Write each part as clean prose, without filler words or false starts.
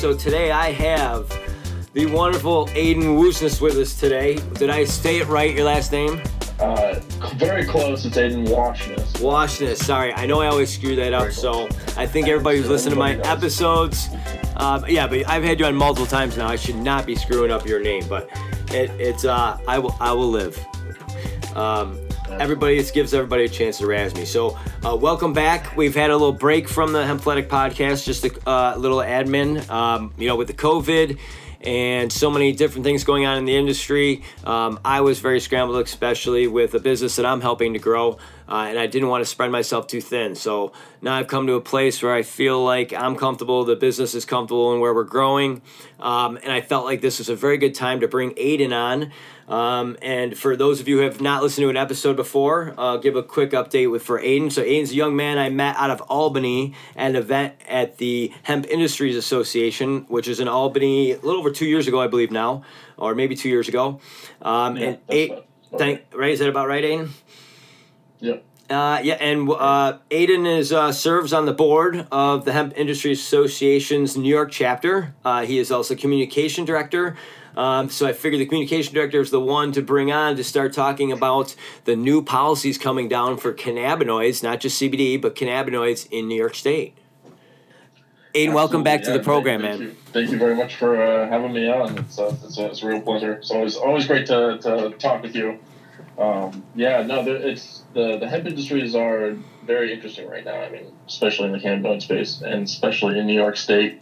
So today I have the wonderful Aiden Waschnus with us today. Did I say it right, your last name? Very close. It's Aiden Waschnus. Waschnus. Sorry, I know I always screw that up. So I think everybody who's listened to my episodes, but I've had you on multiple times now. I should not be screwing up your name, but I will live. Everybody, this gives everybody a chance to razz me. So welcome back. We've had a little break from the Hempletic podcast, just a little admin, with the COVID and so many different things going on in the industry. I was very scrambled, especially with a business that I'm helping to grow, and I didn't want to spread myself too thin. So now I've come to a place where I feel like I'm comfortable, the business is comfortable in where we're growing, and I felt like this was a very good time to bring Aiden on. And for those of you who have not listened to an episode before, I'll give a quick update for Aiden. So Aiden's a young man I met out of Albany at an event at the Hemp Industries Association, which is in Albany a little over 2 years ago, I believe now, or maybe 2 years ago. Right? Is that about right, Aiden? Yeah. Aiden serves on the board of the Hemp Industries Association's New York chapter. He is also communication director. So I figured the communication director is the one to bring on to start talking about the new policies coming down for cannabinoids, not just CBD, but cannabinoids in New York State. Aiden, welcome back to the program, man. Thank you very much for having me on. It's a real pleasure. It's always great to talk with you. It's the hemp industries are very interesting right now. I mean, especially in the cannabinoid space, and especially in New York State,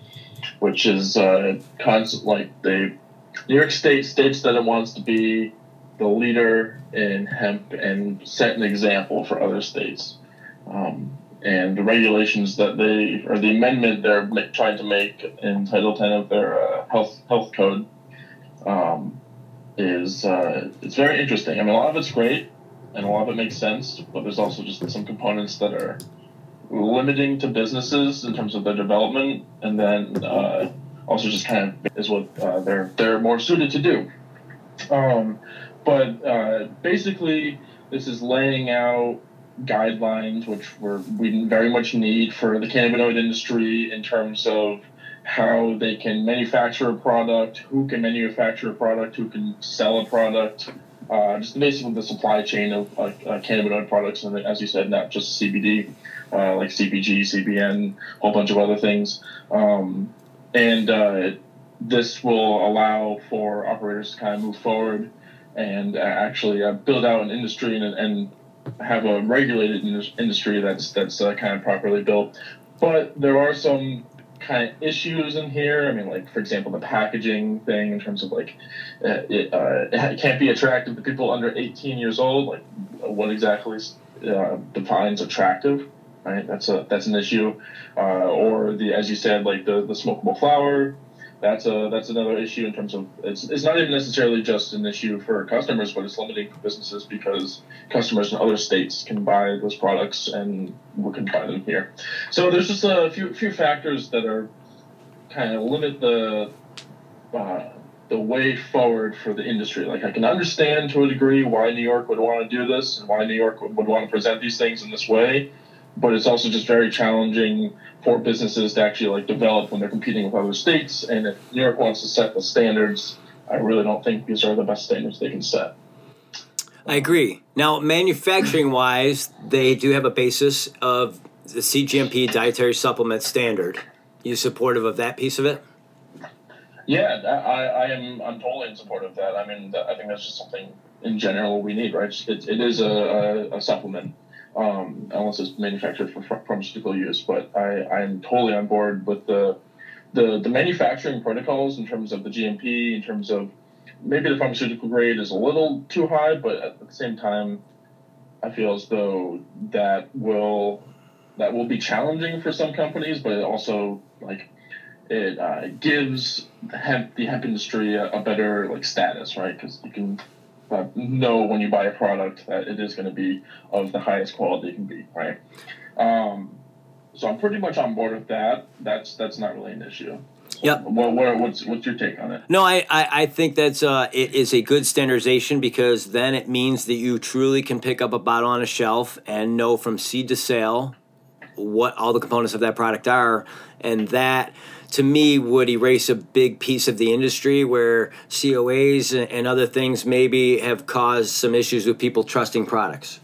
which is New York State states that it wants to be the leader in hemp and set an example for other states. And the regulations the amendment they're trying to make in Title 10 of their health code is it's very interesting. I mean, a lot of it's great and a lot of it makes sense, but there's also just some components that are limiting to businesses in terms of their development, and then also just kind of is what they're more suited to do. Basically, this is laying out guidelines, which we very much need for the cannabinoid industry in terms of how they can manufacture a product, who can manufacture a product, who can sell a product, just basically the supply chain of cannabinoid products. And as you said, not just CBD, like CPG, CBN, a whole bunch of other things. And this will allow for operators to kind of move forward and actually build out an industry and have a regulated industry that's kind of properly built. But there are some kind of issues in here. I mean, like, for example, the packaging thing in terms of, like, it can't be attractive to people under 18 years old. Like, what exactly defines attractive? Right, that's an issue, or as you said, like the smokable flower, that's another issue in terms of it's not even necessarily just an issue for customers, but it's limiting for businesses because customers in other states can buy those products and we can buy them here. So there's just a few factors that are kind of limit the way forward for the industry. Like, I can understand to a degree why New York would want to do this and why New York would want to present these things in this way. But it's also just very challenging for businesses to actually, like, develop when they're competing with other states. And if New York wants to set the standards, I really don't think these are the best standards they can set. I agree. Now, manufacturing-wise, they do have a basis of the CGMP dietary supplement standard. You supportive of that piece of it? Yeah, I'm totally in support of that. I mean, I think that's just something in general we need, right? It is a supplement. Unless it's manufactured for pharmaceutical use, but I'm totally on board with the manufacturing protocols in terms of the GMP, in terms of maybe the pharmaceutical grade is a little too high, but at the same time, I feel as though that will be challenging for some companies, but it also, like, it gives the hemp industry a better, like, status, right? Because you can know when you buy a product that it is going to be of the highest quality it can be, right? So I'm pretty much on board with that. That's not really an issue. So yep. What's your take on it? No, I think that's it is a good standardization, because then it means that you truly can pick up a bottle on a shelf and know from seed to sale what all the components of that product are. And that, to me, would erase a big piece of the industry where COAs and other things maybe have caused some issues with people trusting products.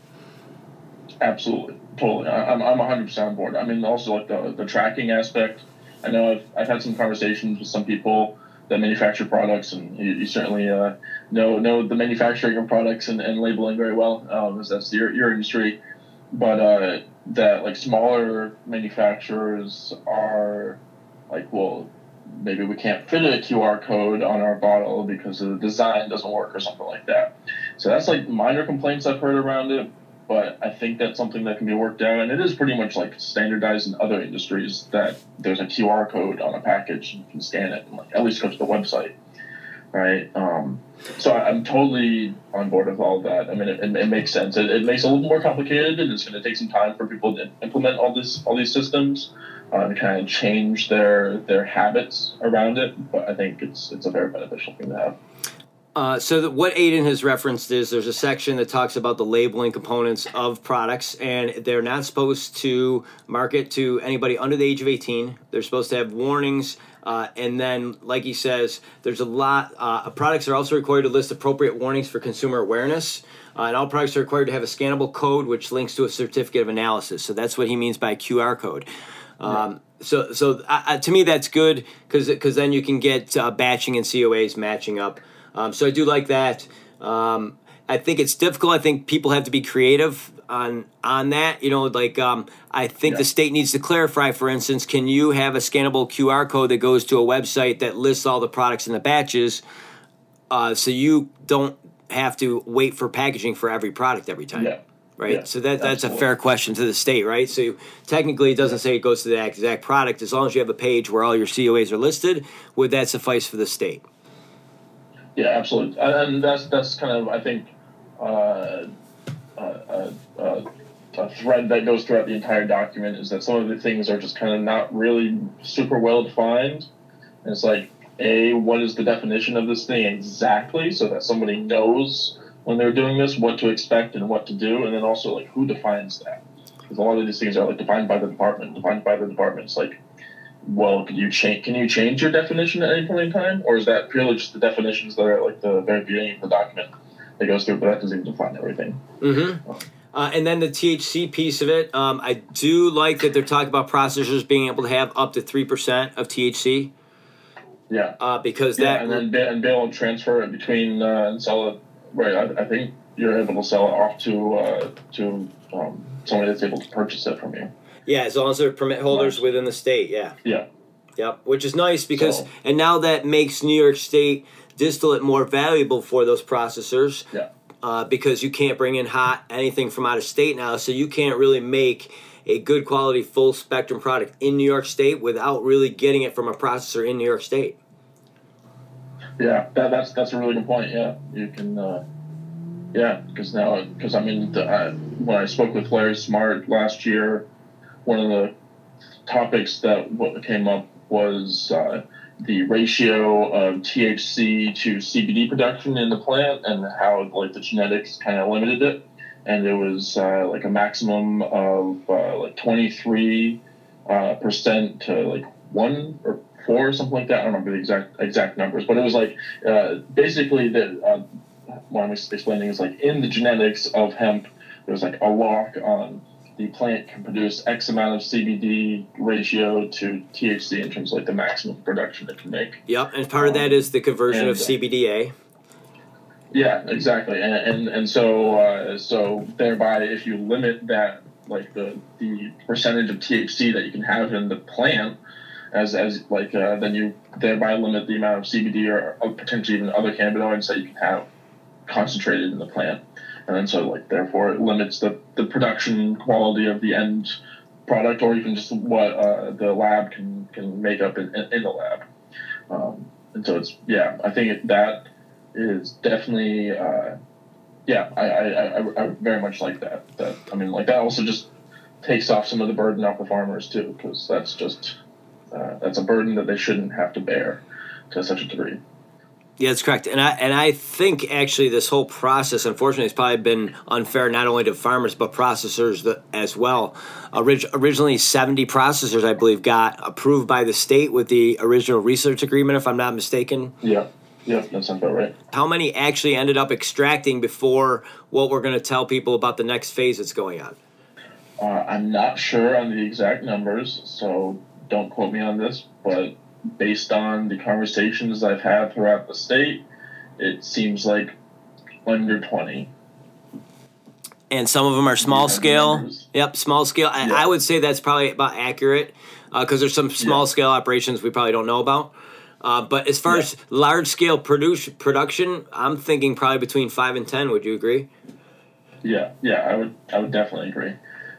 Absolutely. Totally. I'm 100% on board. I mean, also like the tracking aspect. I know I've had some conversations with some people that manufacture products, and you certainly know the manufacturing of products and labeling very well, as that's your industry. But that like smaller manufacturers are like, well, maybe we can't fit a QR code on our bottle because the design doesn't work or something like that. So that's like minor complaints I've heard around it, but I think that's something that can be worked out. And it is pretty much like standardized in other industries that there's a QR code on a package and you can scan it and like at least go to the website, right? So I'm totally on board with all that. I mean, it makes sense. It makes it a little more complicated, and it's going to take some time for people to implement all these systems and kind of change their habits around it. But I think it's a very beneficial thing to have. So what Aiden has referenced is there's a section that talks about the labeling components of products, and they're not supposed to market to anybody under the age of 18. They're supposed to have warnings. And then, like he says, there's a lot. Products are also required to list appropriate warnings for consumer awareness. And all products are required to have a scannable code, which links to a certificate of analysis. So that's what he means by QR code. Right. So to me, that's good because then you can get batching and COAs matching up. So I do like that. I think it's difficult. I think people have to be creative on that. You know, like I think the state needs to clarify, for instance, can you have a scannable QR code that goes to a website that lists all the products in the batches so you don't have to wait for packaging for every product every time? Yeah. Right? Yeah, so that's a fair question to the state, right? So technically it doesn't say it goes to the exact product. As long as you have a page where all your COAs are listed, would that suffice for the state? Yeah, absolutely, and that's kind of, I think, a thread that goes throughout the entire document is that some of the things are just kind of not really super well defined, and it's like, what is the definition of this thing exactly, so that somebody knows when they're doing this what to expect and what to do, and then also like who defines that, because a lot of these things are like defined by the department. It's like, well, can you change your definition at any point in time? Or is that purely just the definitions that are like the very beginning of the document that goes through, but that doesn't even define everything? Mm-hmm. And then the THC piece of it, I do like that they're talking about processors being able to have up to 3% of THC. Yeah. Because that... Yeah, and be able to transfer it between and sell it... Right, I think you're able to sell it off to somebody that's able to purchase it from you. Yeah, as long as they're permit holders within the state, yeah. Yeah. Yep, which is nice because, and now that makes New York State distillate more valuable for those processors. Yeah. Because you can't bring in anything from out of state now, so you can't really make a good quality full spectrum product in New York State without really getting it from a processor in New York State. Yeah, that's a really good point, yeah. You can... because I mean, when I spoke with Larry Smart last year, one of the topics that came up was the ratio of THC to CBD production in the plant and how like the genetics kind of limited it. And it was like a maximum of like 23% to like 1 or 4 or something like that. I don't remember the exact numbers, but it was like basically what I'm explaining is like in the genetics of hemp, there's like a lock on the plant can produce X amount of CBD ratio to THC in terms of like the maximum production it can make. Yep, and part of that is the conversion of CBDA. Yeah, exactly, and so thereby, if you limit that, like the percentage of THC that you can have in the plant, as then you thereby limit the amount of CBD or potentially even other cannabinoids that you can have concentrated in the plant. And then so, like, therefore, it limits the production quality of the end product, or even just what the lab can make up in the lab. And so it's, yeah, I think that is definitely, I very much like that. I mean, like, that also just takes off some of the burden off the farmers, too, because that's just, that's a burden that they shouldn't have to bear to such a degree. Yeah, that's correct. And I think actually this whole process, unfortunately, has probably been unfair not only to farmers but processors as well. Originally, 70 processors, I believe, got approved by the state with the original research agreement, if I'm not mistaken. Yeah, that sounds about right. How many actually ended up extracting before what we're going to tell people about the next phase that's going on? I'm not sure on the exact numbers, so don't quote me on this, but based on the conversations I've had throughout the state, it seems like under 20. And some of them are small scale. Numbers. Yep, small scale. Yep. I would say that's probably about accurate because there's some small scale operations we probably don't know about. But as far as large scale production, I'm thinking probably between 5 and 10. Would you agree? Yeah, I would definitely agree.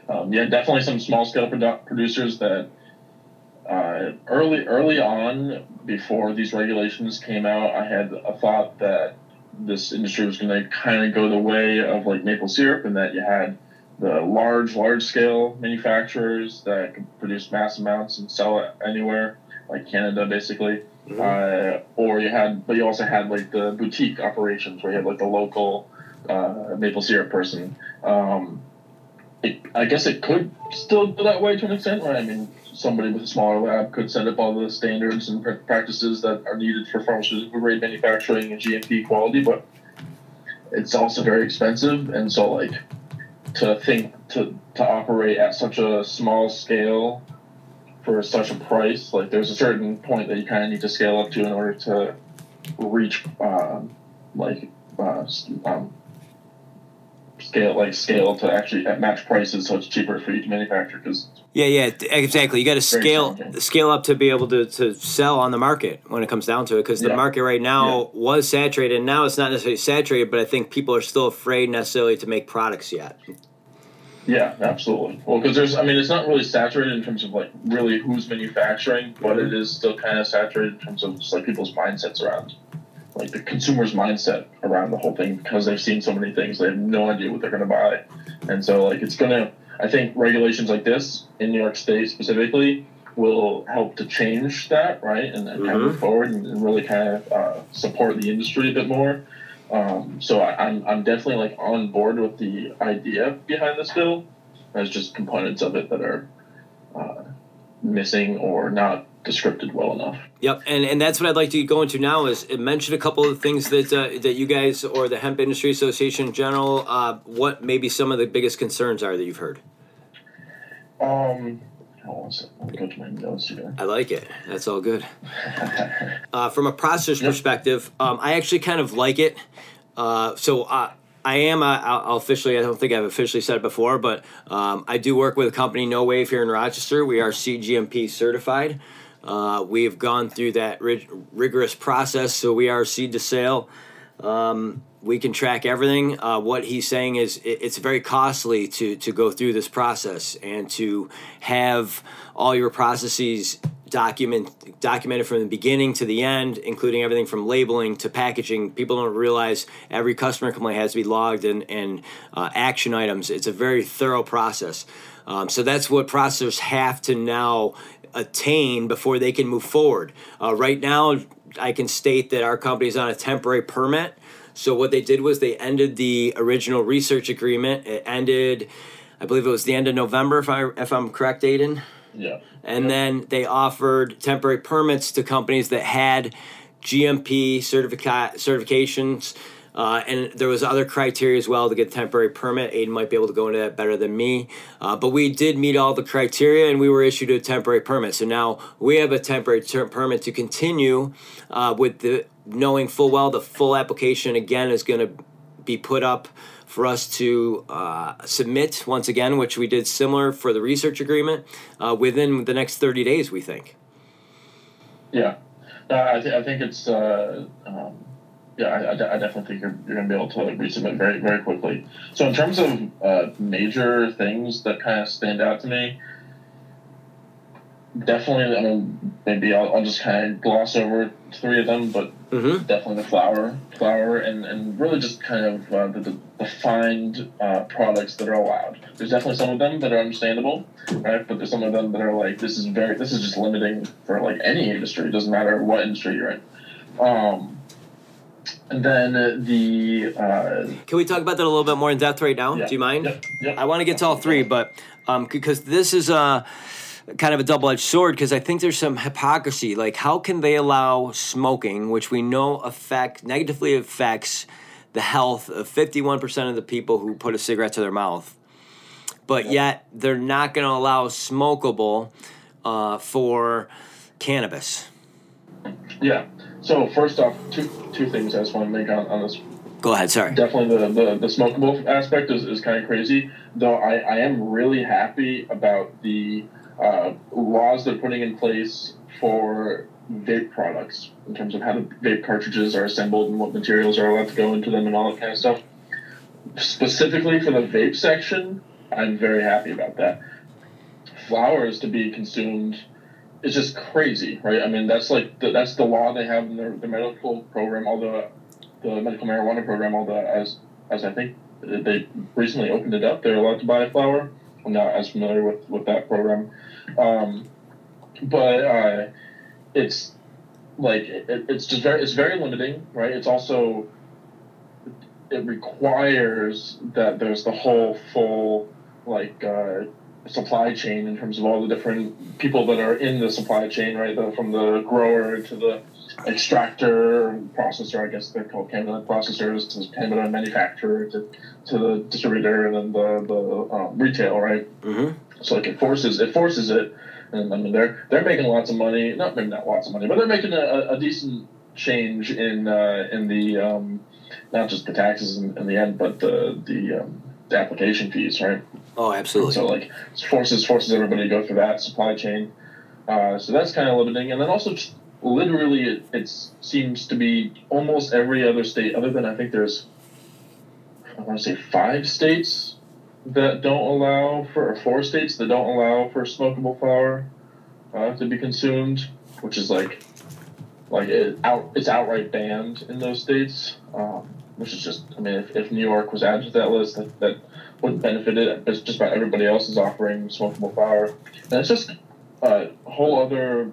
Definitely some small scale producers that. Early on, before these regulations came out, I had a thought that this industry was going to kind of go the way of like maple syrup, and that you had the large-scale manufacturers that could produce mass amounts and sell it anywhere, like Canada, basically. Mm-hmm. But you also had like the boutique operations where you had like the local maple syrup person. I guess it could still go that way to an extent, right? I mean, somebody with a smaller lab could set up all the standards and practices that are needed for pharmaceutical-grade manufacturing and GMP quality, but it's also very expensive. And so, like, to operate at such a small scale for such a price, like, there's a certain point that you kind of need to scale up to in order to reach, scale to actually match prices, so it's cheaper for you to manufacture. Cause yeah, exactly. You got to scale up to be able to sell on the market when it comes down to it, because the market right now was saturated, and now it's not necessarily saturated, but I think people are still afraid necessarily to make products yet. Yeah, absolutely. Well, because it's not really saturated in terms of like really who's manufacturing, but it is still kind of saturated in terms of just like people's mindsets around. Like the consumer's mindset around the whole thing, because they've seen so many things, they have no idea what they're going to buy. And so like I think regulations like this in New York State specifically will help to change that, right? And kind of move forward and really kind of support the industry a bit more. So I'm definitely like on board with the idea behind this bill. There's just components of it that are missing or not descripted well enough. Yep, and that's what I'd like to go into now is mention a couple of things that you guys or the Hemp Industry Association in general, what maybe some of the biggest concerns are that you've heard. Hold on a second. I'll go to my notes here. I like it. That's all good. From a processor's perspective, I actually kind of like it. I don't think I've officially said it before, but I do work with a company, No Wave, here in Rochester. We are CGMP certified. We have gone through that rigorous process, so we are seed to sale. We can track everything. What he's saying is it's very costly to go through this process and to have all your processes documented from the beginning to the end, including everything from labeling to packaging. People don't realize every customer complaint has to be logged and action items. It's a very thorough process. So that's what processors have to now attain before they can move forward. Right now, I can state that our company is on a temporary permit. So what they did was they ended the original research agreement. It ended, I believe it was the end of November, if I'm correct, Aiden? Yeah. And then they offered temporary permits to companies that had GMP certifications, and there was other criteria as well to get a temporary permit. Aiden might be able to go into that better than me. But we did meet all the criteria, and we were issued a temporary permit. So now we have a temporary permit to continue with the knowing full well the full application, again, is going to be put up for us to submit once again, which we did similar for the research agreement, within the next 30 days, we think. Yeah. I think it's... I definitely think you're going to be able to resubmit very, very quickly. So in terms of major things that kind of stand out to me, definitely, maybe I'll just kind of gloss over three of them, but definitely the flour, and really just kind of the defined products that are allowed. There's definitely some of them that are understandable, right? But there's some of them that are like, this is just limiting for like any industry. It doesn't matter what industry you're in. Can we talk about that a little bit more in depth right now? Yeah, do you mind? Yeah. I want to get to all three, but because this is kind of a double-edged sword, because I think there's some hypocrisy. Like, how can they allow smoking, which we know negatively affects the health of 51% of the people who put a cigarette to their mouth, but yet they're not going to allow smokable for cannabis? Yeah. So first off, two things I just want to make on this. Go ahead, sorry. Definitely the smokable aspect is kind of crazy, though I am really happy about the laws they're putting in place for vape products in terms of how the vape cartridges are assembled and what materials are allowed to go into them and all that kind of stuff. Specifically for the vape section, I'm very happy about that. Flowers to be consumed... It's just crazy, right? I mean, that's the law they have in the medical program, although the medical marijuana program, although as I think they recently opened it up, they're allowed to buy a flower. I'm not as familiar with that program, but it's like it's just very limiting, right? It's also it requires that there's the whole full like. Supply chain in terms of all the different people that are in the supply chain, right? From the grower to the extractor processor, I guess they're called cannabinoid processors, to the cannabinoid manufacturer, to the distributor, and then the retail, right? Mm-hmm. So like it forces it, and I mean they're making lots of money, not lots of money, but they're making a decent change in the not just the taxes in the end, but the application fees, right? Oh, absolutely. So, like, forces everybody to go through that supply chain. So that's kind of limiting. And then also, just literally, it seems to be almost every other state, other than I think there's, I want to say 5 states that don't allow for, or 4 states that don't allow for smokable flower to be consumed, which is, like it's outright banned in those states, which is just, I mean, if New York was added to that list, that would benefit it. It's just about everybody else is offering smokable flower. And it's just a whole other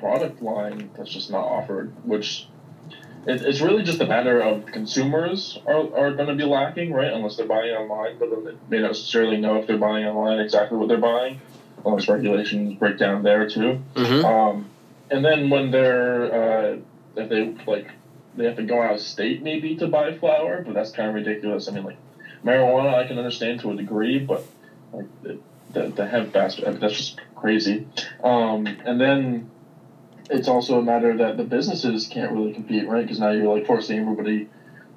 product line that's just not offered, which it's really just a matter of consumers are going to be lacking, right? Unless they're buying online, but then they may not necessarily know if they're buying online exactly what they're buying, unless regulations break down there too. Mm-hmm. And then when they're, if they like, they have to go out of state maybe to buy flower, but that's kind of ridiculous. I mean, like, marijuana, I can understand to a degree, but like the hemp bastard, I mean, that's just crazy. And then it's also a matter that the businesses can't really compete, right? Because now you're like forcing everybody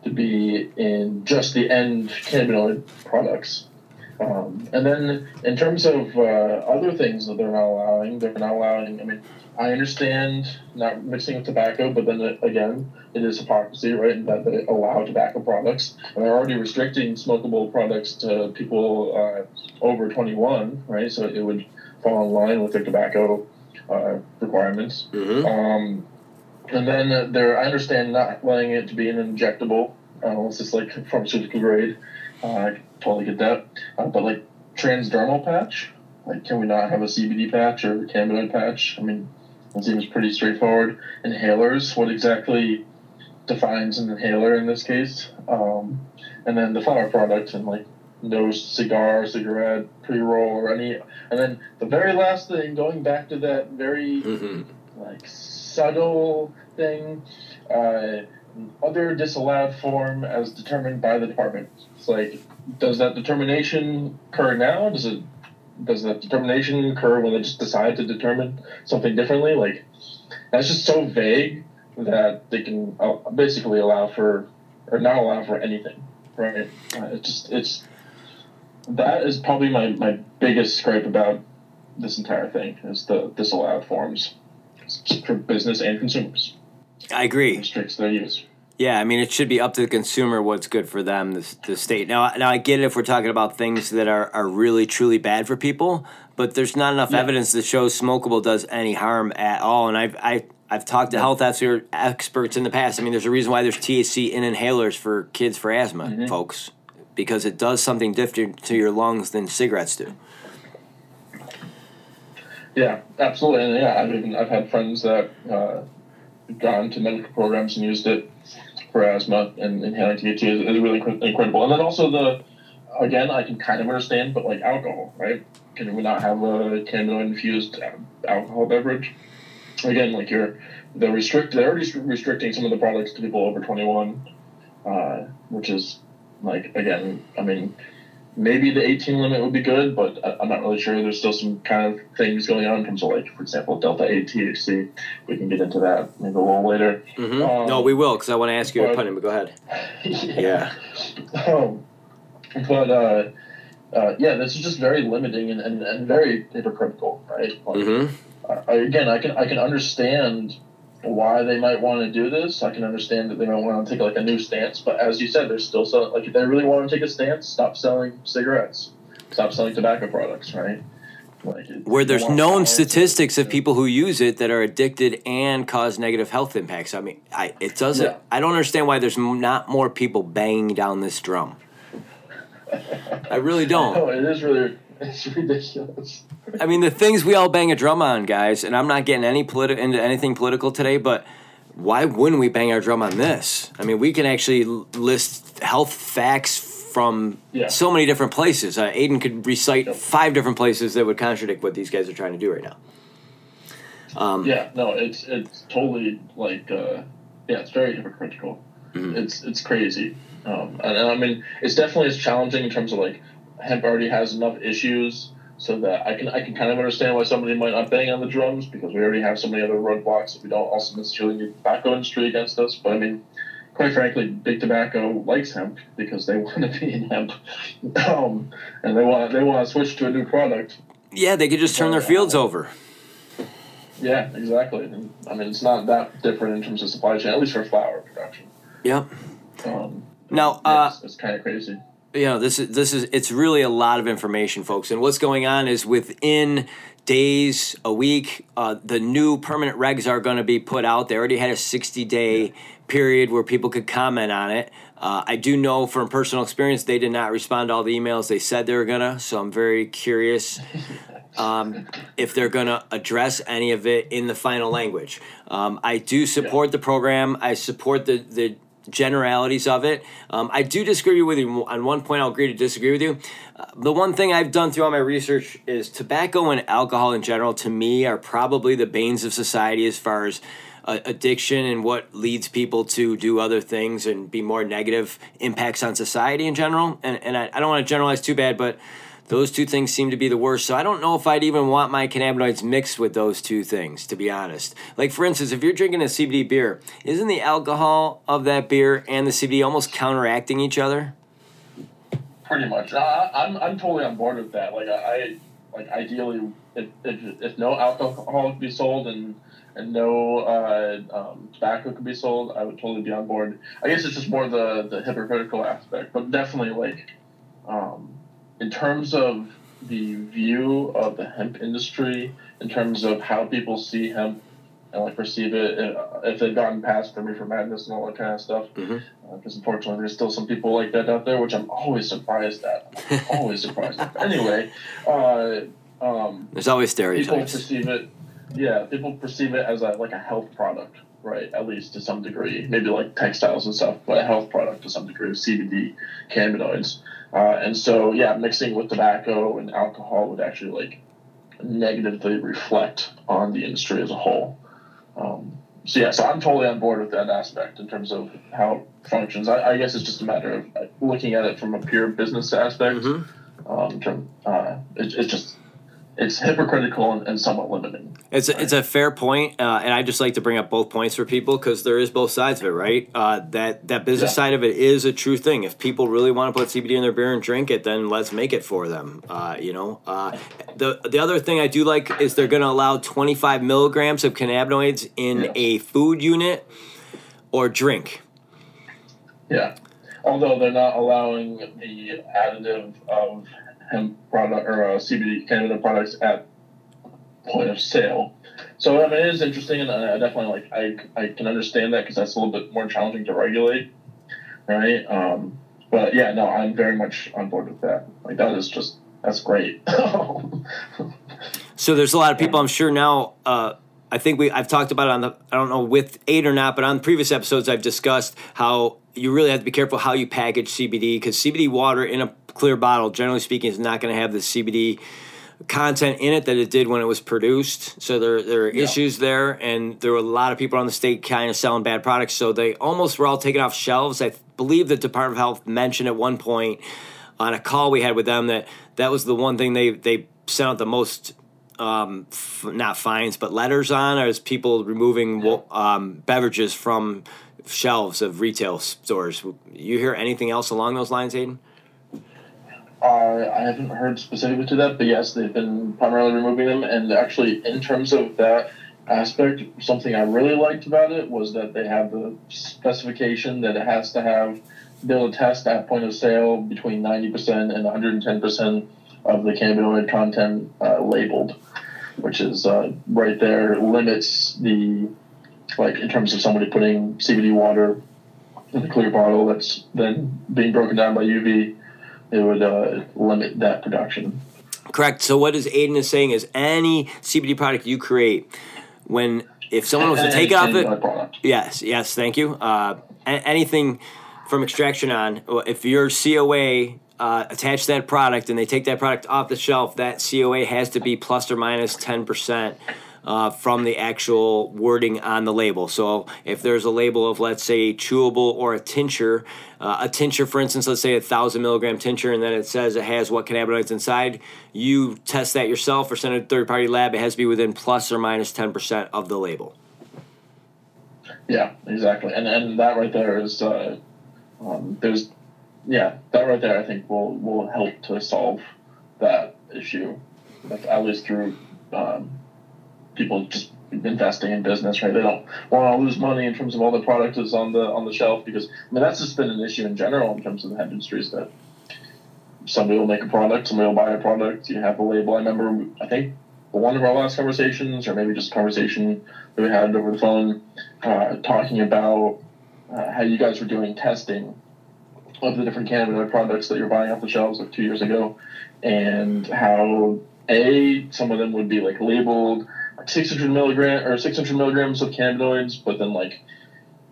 to be in just the end cannabinoid products. And then in terms of other things that they're not allowing, I mean, I understand not mixing with tobacco, but then again, it is hypocrisy, right? And that they allow tobacco products, and they're already restricting smokable products to people over 21, right? So it would fall in line with their tobacco requirements. Mm-hmm. And then I understand not allowing it to be an injectable, unless it's like pharmaceutical grade. I totally get that. But like transdermal patch, like can we not have a CBD patch or a cannabinoid patch? I mean, it seems pretty straightforward. Inhalers, what exactly defines an inhaler in this case? And then the flower product and like no cigar, cigarette, pre-roll or any. And then the very last thing, going back to that very like subtle thing, other disallowed form as determined by the department. It's like, does that determination occur now? Does that determination occur when they just decide to determine something differently? Like, that's just so vague that they can basically allow for, or not allow for anything, right? That is probably my biggest gripe about this entire thing, is the disallowed forms for business and consumers. I agree. Restricts their use. Yeah, I mean, it should be up to the consumer what's good for them, the state. Now, I get it if we're talking about things that are really, truly bad for people, but there's not enough evidence that shows smokable does any harm at all. And I've talked to health experts in the past. I mean, there's a reason why there's THC in inhalers for kids for asthma, folks, because it does something different to your lungs than cigarettes do. Yeah, absolutely. And, yeah, I've had friends that gone to medical programs and used it for asthma and inhaling THC is really incredible. And then also again, I can kind of understand, but like alcohol, right? Can we not have a cannabinoid-infused alcohol beverage? Again, like they're already restricting some of the products to people over 21, which is like, again, I mean, maybe the 18 limit would be good, but I'm not really sure. There's still some kind of things going on in terms of, like, for example, Delta-8 THC. We can get into that maybe a little later. Mm-hmm. No, we will, because I want to ask you a opinion, but go ahead. Yeah. This is just very limiting and very hypocritical, right? Like, mm-hmm. Again, I can understand why they might want to do this. I can understand that they might want to take like a new stance, but as you said, there's still so like if they really want to take a stance, stop selling cigarettes, stop selling tobacco products, right? Like where there's known statistics of people who use it that are addicted and cause negative health impacts. I mean, it doesn't. Yeah. I don't understand why there's not more people banging down this drum. I really don't. No, it is really. It's ridiculous. I mean, the things we all bang a drum on, guys, and I'm not getting into anything political today, but why wouldn't we bang our drum on this? I mean, we can actually list health facts from so many different places. Aiden could recite five different places that would contradict what these guys are trying to do right now. It's totally like, it's very hypocritical. Mm-hmm. It's crazy. And I mean, it's definitely as challenging in terms of like, hemp already has enough issues so that I can kind of understand why somebody might not bang on the drums because we already have so many other roadblocks that we don't also necessarily need the tobacco industry against us. But I mean, quite frankly, big tobacco likes hemp because they want to be in hemp, and they want to switch to a new product. Yeah, they could just turn their fields over. Yeah, exactly. And, I mean, it's not that different in terms of supply chain, at least for flower production. Yep. It's kind of crazy. You know, this is it's really a lot of information, folks. And what's going on is within days, a week, the new permanent regs are going to be put out. They already had a 60-day period where people could comment on it. I do know from personal experience they did not respond to all the emails they said they were going to, so I'm very curious if they're going to address any of it in the final language. I do support the program. I support the generalities of it. I do disagree with you on one point. I'll agree to disagree with you. The one thing I've done throughout my research is tobacco and alcohol in general, to me, are probably the banes of society as far as addiction and what leads people to do other things and be more negative impacts on society in general. And I don't want to generalize too bad, but those two things seem to be the worst. So I don't know if I'd even want my cannabinoids mixed with those two things, to be honest. Like, for instance, if you're drinking a CBD beer, isn't the alcohol of that beer and the CBD almost counteracting each other? Pretty much. I'm totally on board with that. Like, I ideally, if no alcohol could be sold and no tobacco could be sold, I would totally be on board. I guess it's just more the hypocritical aspect, but definitely, like... in terms of the view of the hemp industry, in terms of how people see hemp and like perceive it, if they've gotten past the reefer madness and all that kind of stuff, because unfortunately there's still some people like that out there, which I'm always surprised at. Anyway, there's always stereotypes. People perceive it as a health product, right? At least to some degree, maybe like textiles and stuff, but a health product to some degree, CBD, cannabinoids. And so, mixing with tobacco and alcohol would actually, negatively reflect on the industry as a whole. So I'm totally on board with that aspect in terms of how it functions. I guess it's just a matter of looking at it from a pure business aspect. Mm-hmm. It's hypocritical and somewhat limiting. It's a fair point, and I just like to bring up both points for people because there is both sides of it, right? That business side of it is a true thing. If people really want to put CBD in their beer and drink it, then let's make it for them. The other thing I do like is they're going to allow 25 milligrams of cannabinoids in a food unit or drink. Yeah, although they're not allowing the additive of hemp product or CBD cannabinoid products at point of sale. So I mean, it is interesting, and I definitely I can understand that because that's a little bit more challenging to regulate, right? But yeah, no, I'm very much on board with that. Like that's great. So there's a lot of people I'm sure now. I think I've talked about it on the, I don't know with Aiden or not, but on previous episodes I've discussed how you really have to be careful how you package CBD, because CBD water in a clear bottle, generally speaking, is not going to have the CBD content in it that it did when it was produced. So there are issues there, and there were a lot of people on the state kind of selling bad products, so they almost were all taken off shelves. I believe the Department of Health mentioned at one point on a call we had with them that was the one thing they sent out the most not fines but letters on, as people removing beverages from shelves of retail stores. You hear anything else along those lines, Aiden? I haven't heard specifically to that, but yes, they've been primarily removing them. And actually, in terms of that aspect, something I really liked about it was that they have the specification that it has to have, be able to test at point of sale between 90% and 110% of the cannabinoid content labeled, which is right there limits the, like in terms of somebody putting CBD water in a clear bottle that's then being broken down by UV, it would limit that production. Correct. So what is Aiden is saying is any CBD product you create, when if someone was to take off it, product. Yes, thank you. Anything from extraction on, if your COA attached that product and they take that product off the shelf, that COA has to be plus or minus 10%. From the actual wording on the label. So if there's a label of, let's say, chewable or a tincture, for instance, let's say 1,000 milligram tincture, and then it says it has what cannabinoids inside, you test that yourself or send it to a third-party lab, it has to be within plus or minus 10% of the label. Yeah, exactly. And that right there is, that right there I think will help to solve that issue, at least through... people just investing in business, right? They don't want to lose money in terms of all the products that's on the shelf, because I mean that's just been an issue in general in terms of the hemp industries, that somebody will make a product, somebody will buy a product, you have a label. I remember, I think one of our last conversations, or maybe just a conversation that we had over the phone, talking about how you guys were doing testing of the different cannabinoid products that you're buying off the shelves like 2 years ago, and how some of them would be like labeled 600 milligrams of cannabinoids, but then like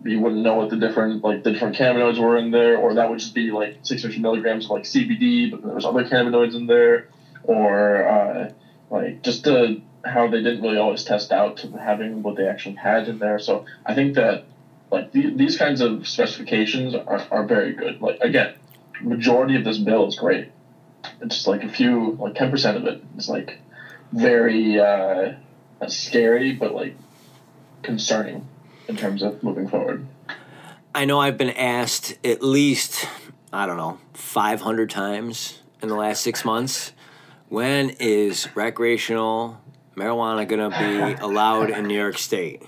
you wouldn't know what the different cannabinoids were in there, or that would just be like 600 milligrams of like CBD, but there was other cannabinoids in there, or how they didn't really always test out to having what they actually had in there. So I think that like these kinds of specifications are very good. Like again, majority of this bill is great. It's just like 10% of it is like very. Scary, but like concerning in terms of moving forward. I know I've been asked at least, 500 times in the last 6 months, when is recreational marijuana going to be allowed in New York State?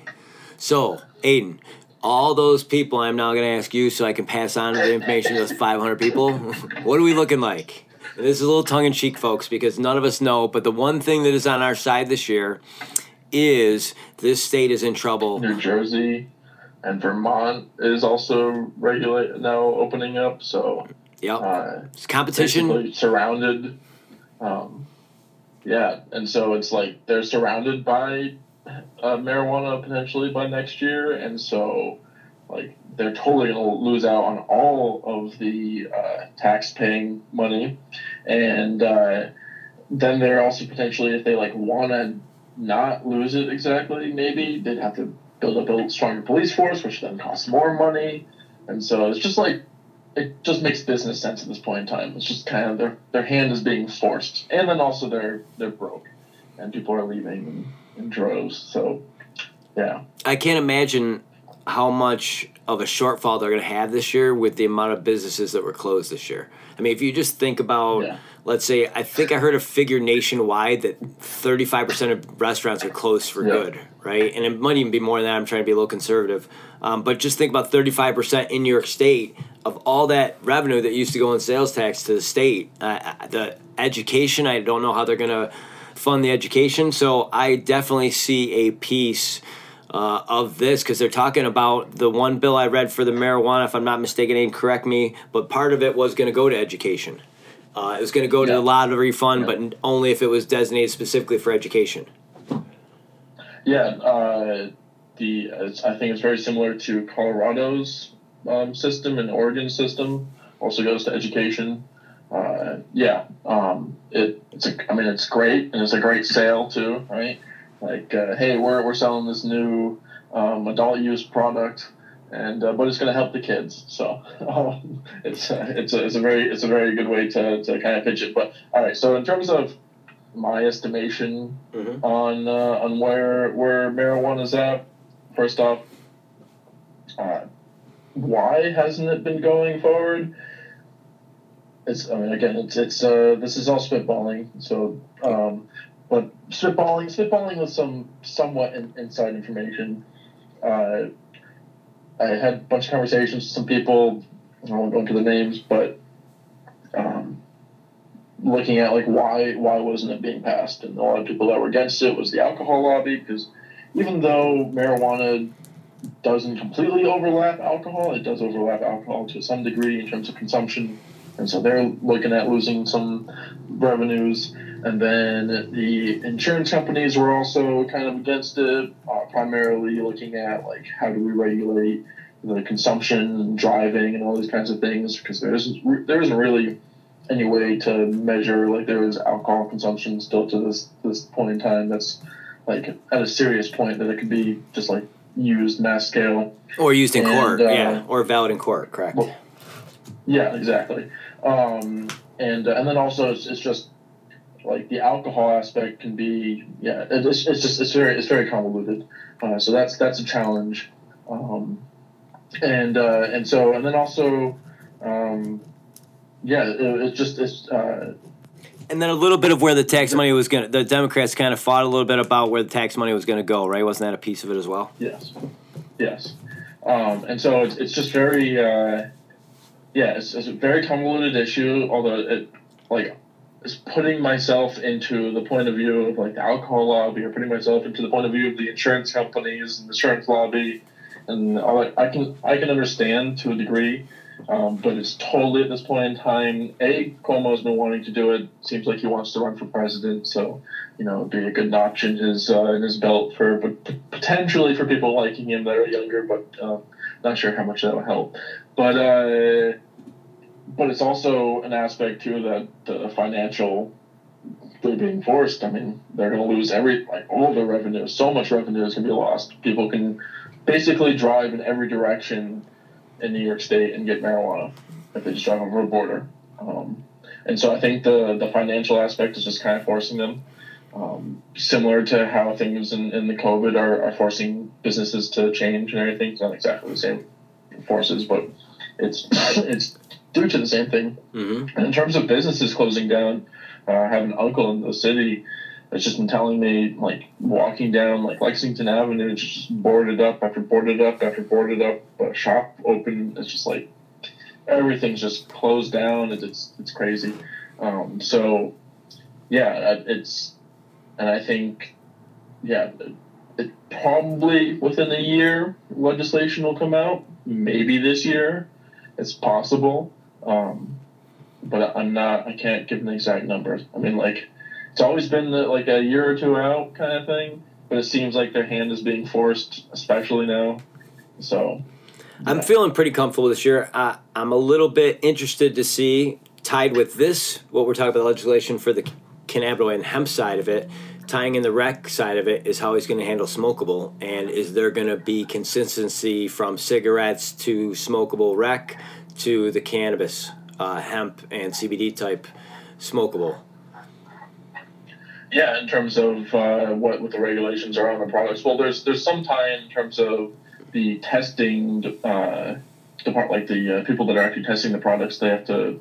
So, Aiden, all those people I'm now going to ask you so I can pass on the information to those 500 people, what are we looking like? And this is a little tongue-in-cheek, folks, because none of us know, but the one thing that is on our side this year is this state is in trouble. New Jersey and Vermont is also opening up, so... Yep. It's competition. Basically surrounded. And so it's like they're surrounded by marijuana potentially by next year, and so... Like they're totally going to lose out on all of the tax-paying money, and then they're also potentially, if they like want to not lose it exactly, maybe they'd have to build up a stronger police force, which then costs more money, and so it's just like it just makes business sense at this point in time. It's just kind of their hand is being forced, and then also they're broke, and people are leaving in droves. So yeah, I can't imagine how much of a shortfall they're going to have this year with the amount of businesses that were closed this year. I mean, if you just think about, let's say, I think I heard a figure nationwide that 35% of restaurants are closed for good, right? And it might even be more than that. I'm trying to be a little conservative. But just think about 35% in New York State of all that revenue that used to go in sales tax to the state. The education, I don't know how they're going to fund the education. So I definitely see a piece of this, because they're talking about the one bill I read for the marijuana, if I'm not mistaken, and correct me, but part of it was going to go to education. It was going to go to the lottery fund, but only if it was designated specifically for education. Yeah, I think it's very similar to Colorado's system and Oregon's system. Also goes to education. It's great, and it's a great sale too, right? Like, hey, we're selling this new adult use product, and but it's going to help the kids. So it's a very good way to kind of pitch it. But all right, so in terms of my estimation on where marijuana's at. First off, why hasn't it been going forward? This is all spitballing. So, but spitballing with some somewhat inside information. I had a bunch of conversations with some people. I won't go into the names, but. Looking at like why wasn't it being passed, and a lot of people that were against it was the alcohol lobby, because even though marijuana doesn't completely overlap alcohol, it does overlap alcohol to some degree in terms of consumption, and so they're looking at losing some revenues. And then the insurance companies were also kind of against it, primarily looking at like how do we regulate the consumption and driving and all these kinds of things, because there isn't really any way to measure, like, there is alcohol consumption still to this point in time that's, like, at a serious point that it could be just, like, used mass scale. Or used in court, yeah. Or valid in court, correct. Well, yeah, exactly. And then also it's just, like, the alcohol aspect can be, yeah, it's very convoluted. So that's a challenge. And then a little bit of where the tax money was going to... The Democrats kind of fought a little bit about where the tax money was going to go, right? Wasn't that a piece of it as well? Yes. And so it's just very... it's a very convoluted issue, although it, like, it's putting myself into the point of view of, like, the alcohol lobby, or putting myself into the point of view of the insurance companies and the insurance lobby, and all that. I can understand to a degree... but it's totally, at this point in time, Cuomo's been wanting to do it. Seems like he wants to run for president, so, you know, it'd be a good notch in his belt potentially for people liking him that are younger, but not sure how much that will help. But it's also an aspect too that the financial, they're being forced. I mean, they're going to lose all their revenue. So much revenue is going to be lost. People can basically drive in every direction in New York State and get marijuana if they just drive over a border. And so I think the financial aspect is just kind of forcing them, similar to how things in the COVID are forcing businesses to change and everything. It's not exactly the same forces, but it's due to the same thing. Mm-hmm. And in terms of businesses closing down, I have an uncle in the city that's just been telling me, like, walking down, like, Lexington Avenue, it's just boarded up after boarded up after boarded up, but a shop open, it's just, like, everything's just closed down, it's crazy. So, yeah, it's, and I think, yeah, it probably within a year, legislation will come out, maybe this year, it's possible, but I can't give an exact number. I mean, like, it's always been like a year or two out kind of thing, but it seems like their hand is being forced, especially now. So, yeah. I'm feeling pretty comfortable this year. I'm a little bit interested to see, tied with this, what we're talking about, the legislation for the cannabinoid and hemp side of it, tying in the rec side of it, is how he's going to handle smokable, and is there going to be consistency from cigarettes to smokable rec to the cannabis, hemp and CBD type smokable. Yeah, in terms of what the regulations are on the products. Well, there's some tie in terms of the testing department, like the people that are actually testing the products. They have to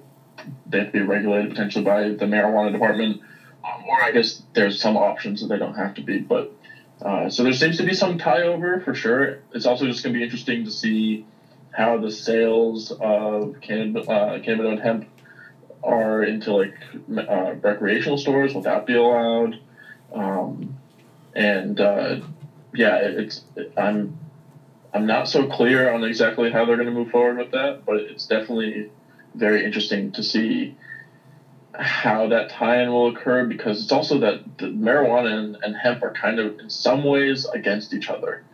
be regulated potentially by the marijuana department, or I guess there's some options that they don't have to be. But so there seems to be some tie over for sure. It's also just going to be interesting to see how the sales of cannabinoid hemp are into, like, recreational stores. Will that be allowed? I'm not so clear on exactly how they're going to move forward with that, but it's definitely very interesting to see how that tie-in will occur, because it's also that the marijuana and hemp are kind of in some ways against each other.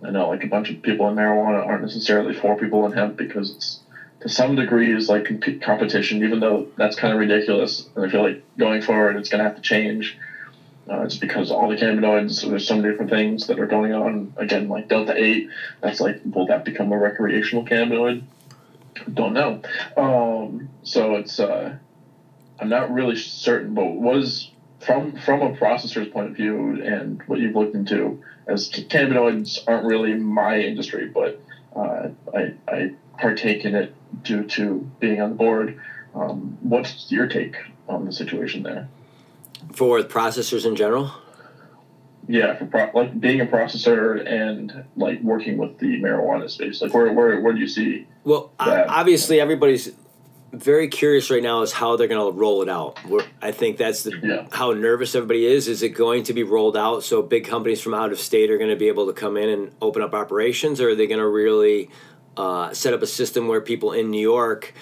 I know like a bunch of people in marijuana aren't necessarily for people in hemp because it's to some degree is like competition, even though that's kind of ridiculous. And I feel like going forward, it's going to have to change. It's because all the cannabinoids, there's so many different things that are going on. Again, like Delta 8, that's like, will that become a recreational cannabinoid? Don't know. So it's, I'm not really certain, but was from a processor's point of view and what you've looked into, as cannabinoids aren't really my industry, but I partake in it due to being on the board. What's your take on the situation there? For processors in general? Yeah, for like being a processor and like working with the marijuana space. Like where do you see? Well, obviously everybody's very curious right now is how they're going to roll it out. I think that's how nervous everybody is. Is it going to be rolled out so big companies from out of state are going to be able to come in and open up operations, or are they going to really set up a system where people in New York,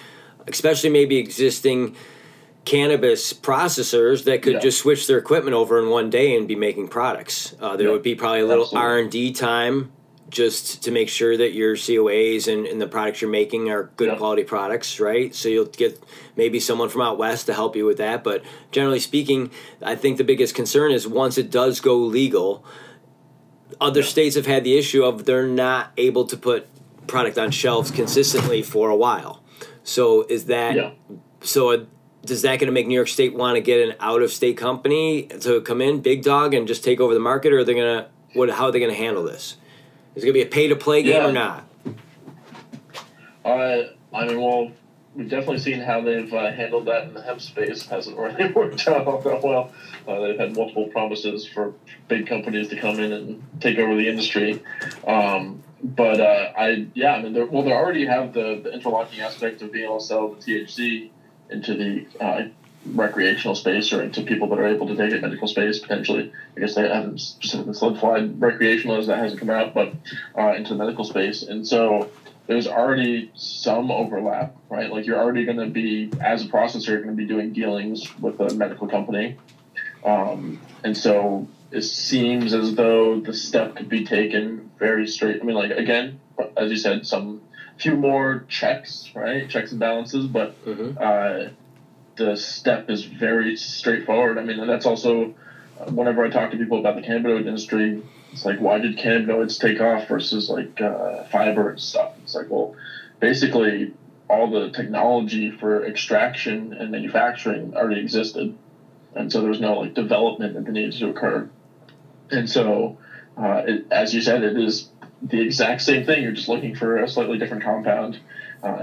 especially maybe existing cannabis processors that could just switch their equipment over in one day and be making products. There would be probably a little R&D time just to make sure that your COAs and the products you're making are good quality products, right? So you'll get maybe someone from out west to help you with that. But generally speaking, I think the biggest concern is once it does go legal, other states have had the issue of they're not able to put product on shelves consistently for a while. So is that... Does that going to make New York State want to get an out-of-state company to come in, big dog, and just take over the market, or are they going to how are they going to handle this? Is it going to be a pay-to-play game or not? I mean, well, we've definitely seen how they've handled that in the hemp space. It hasn't really worked out all that well. They've had multiple promises for big companies to come in and take over the industry. But they already have the interlocking aspect of being able to sell the THC into the recreational space or into people that are able to take it medical space, potentially. I guess they haven't specifically solidified recreational as that hasn't come out, but into the medical space. And so there's already some overlap, right? Like you're already going to be, as a processor, you're going to be doing dealings with a medical company. And so it seems as though the step could be taken very straight. I mean, like, again, as you said, few more checks, right? Checks and balances, but the step is very straightforward. I mean, and that's also whenever I talk to people about the cannabinoid industry, it's like, why did cannabinoids take off versus like fiber and stuff? It's like, well, basically all the technology for extraction and manufacturing already existed, and so there was no like development that needed to occur. And so, as you said, it is the exact same thing. You're just looking for a slightly different compound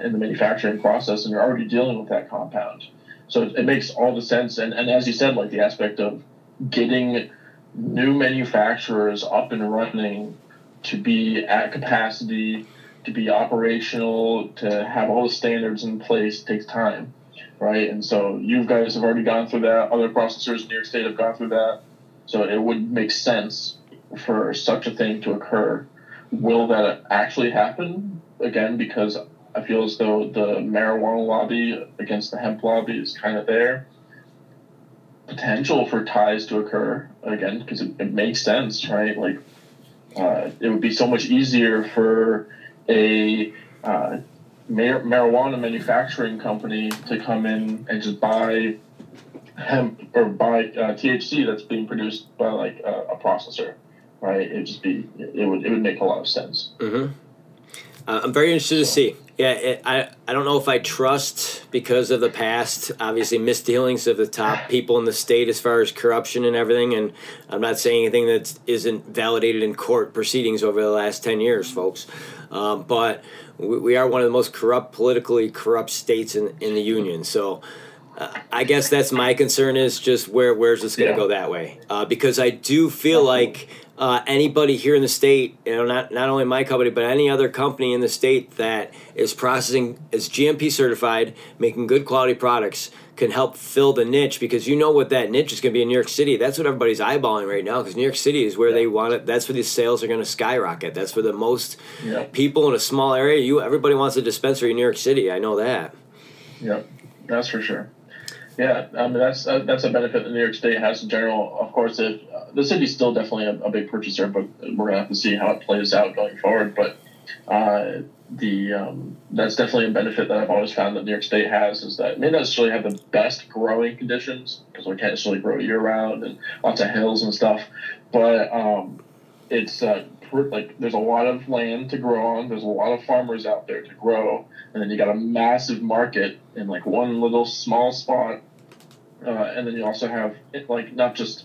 in the manufacturing process, and you're already dealing with that compound. So it makes all the sense. And as you said, like the aspect of getting new manufacturers up and running to be at capacity, to be operational, to have all the standards in place takes time, right? And so you guys have already gone through that. Other processors in New York State have gone through that. So it would make sense for such a thing to occur. Will that actually happen? Again, because I feel as though the marijuana lobby against the hemp lobby is kind of there. Potential for ties to occur, again, because it makes sense, right? Like, it would be so much easier for a marijuana manufacturing company to come in and just buy hemp or buy THC that's being produced by, like, a processor. Right, it would make a lot of sense. I'm very interested to see. Yeah, I don't know if I trust because of the past, obviously misdealings of the top people in the state as far as corruption and everything. And I'm not saying anything that isn't validated in court proceedings over the last 10 years, folks. But we are one of the most politically corrupt states in the union. So. I guess that's my concern is just where's this going to go that way? Because I do feel like anybody here in the state, you know, not only my company, but any other company in the state that is processing, is GMP certified, making good quality products can help fill the niche, because you know what that niche is going to be in New York City. That's what everybody's eyeballing right now, because New York City is where they want it. That's where these sales are going to skyrocket. That's where the most people in a small area, everybody wants a dispensary in New York City. I know that. Yep, that's for sure. Yeah, I mean, that's a benefit that New York State has in general. Of course, if the city's still definitely a big purchaser, but we're gonna have to see how it plays out going forward. But that's definitely a benefit that I've always found that New York State has, is that it may not necessarily have the best growing conditions because we can't necessarily grow year round and lots of hills and stuff, but it's there's a lot of land to grow on. There's a lot of farmers out there to grow, and then you got a massive market in like one little small spot, and then you also have not just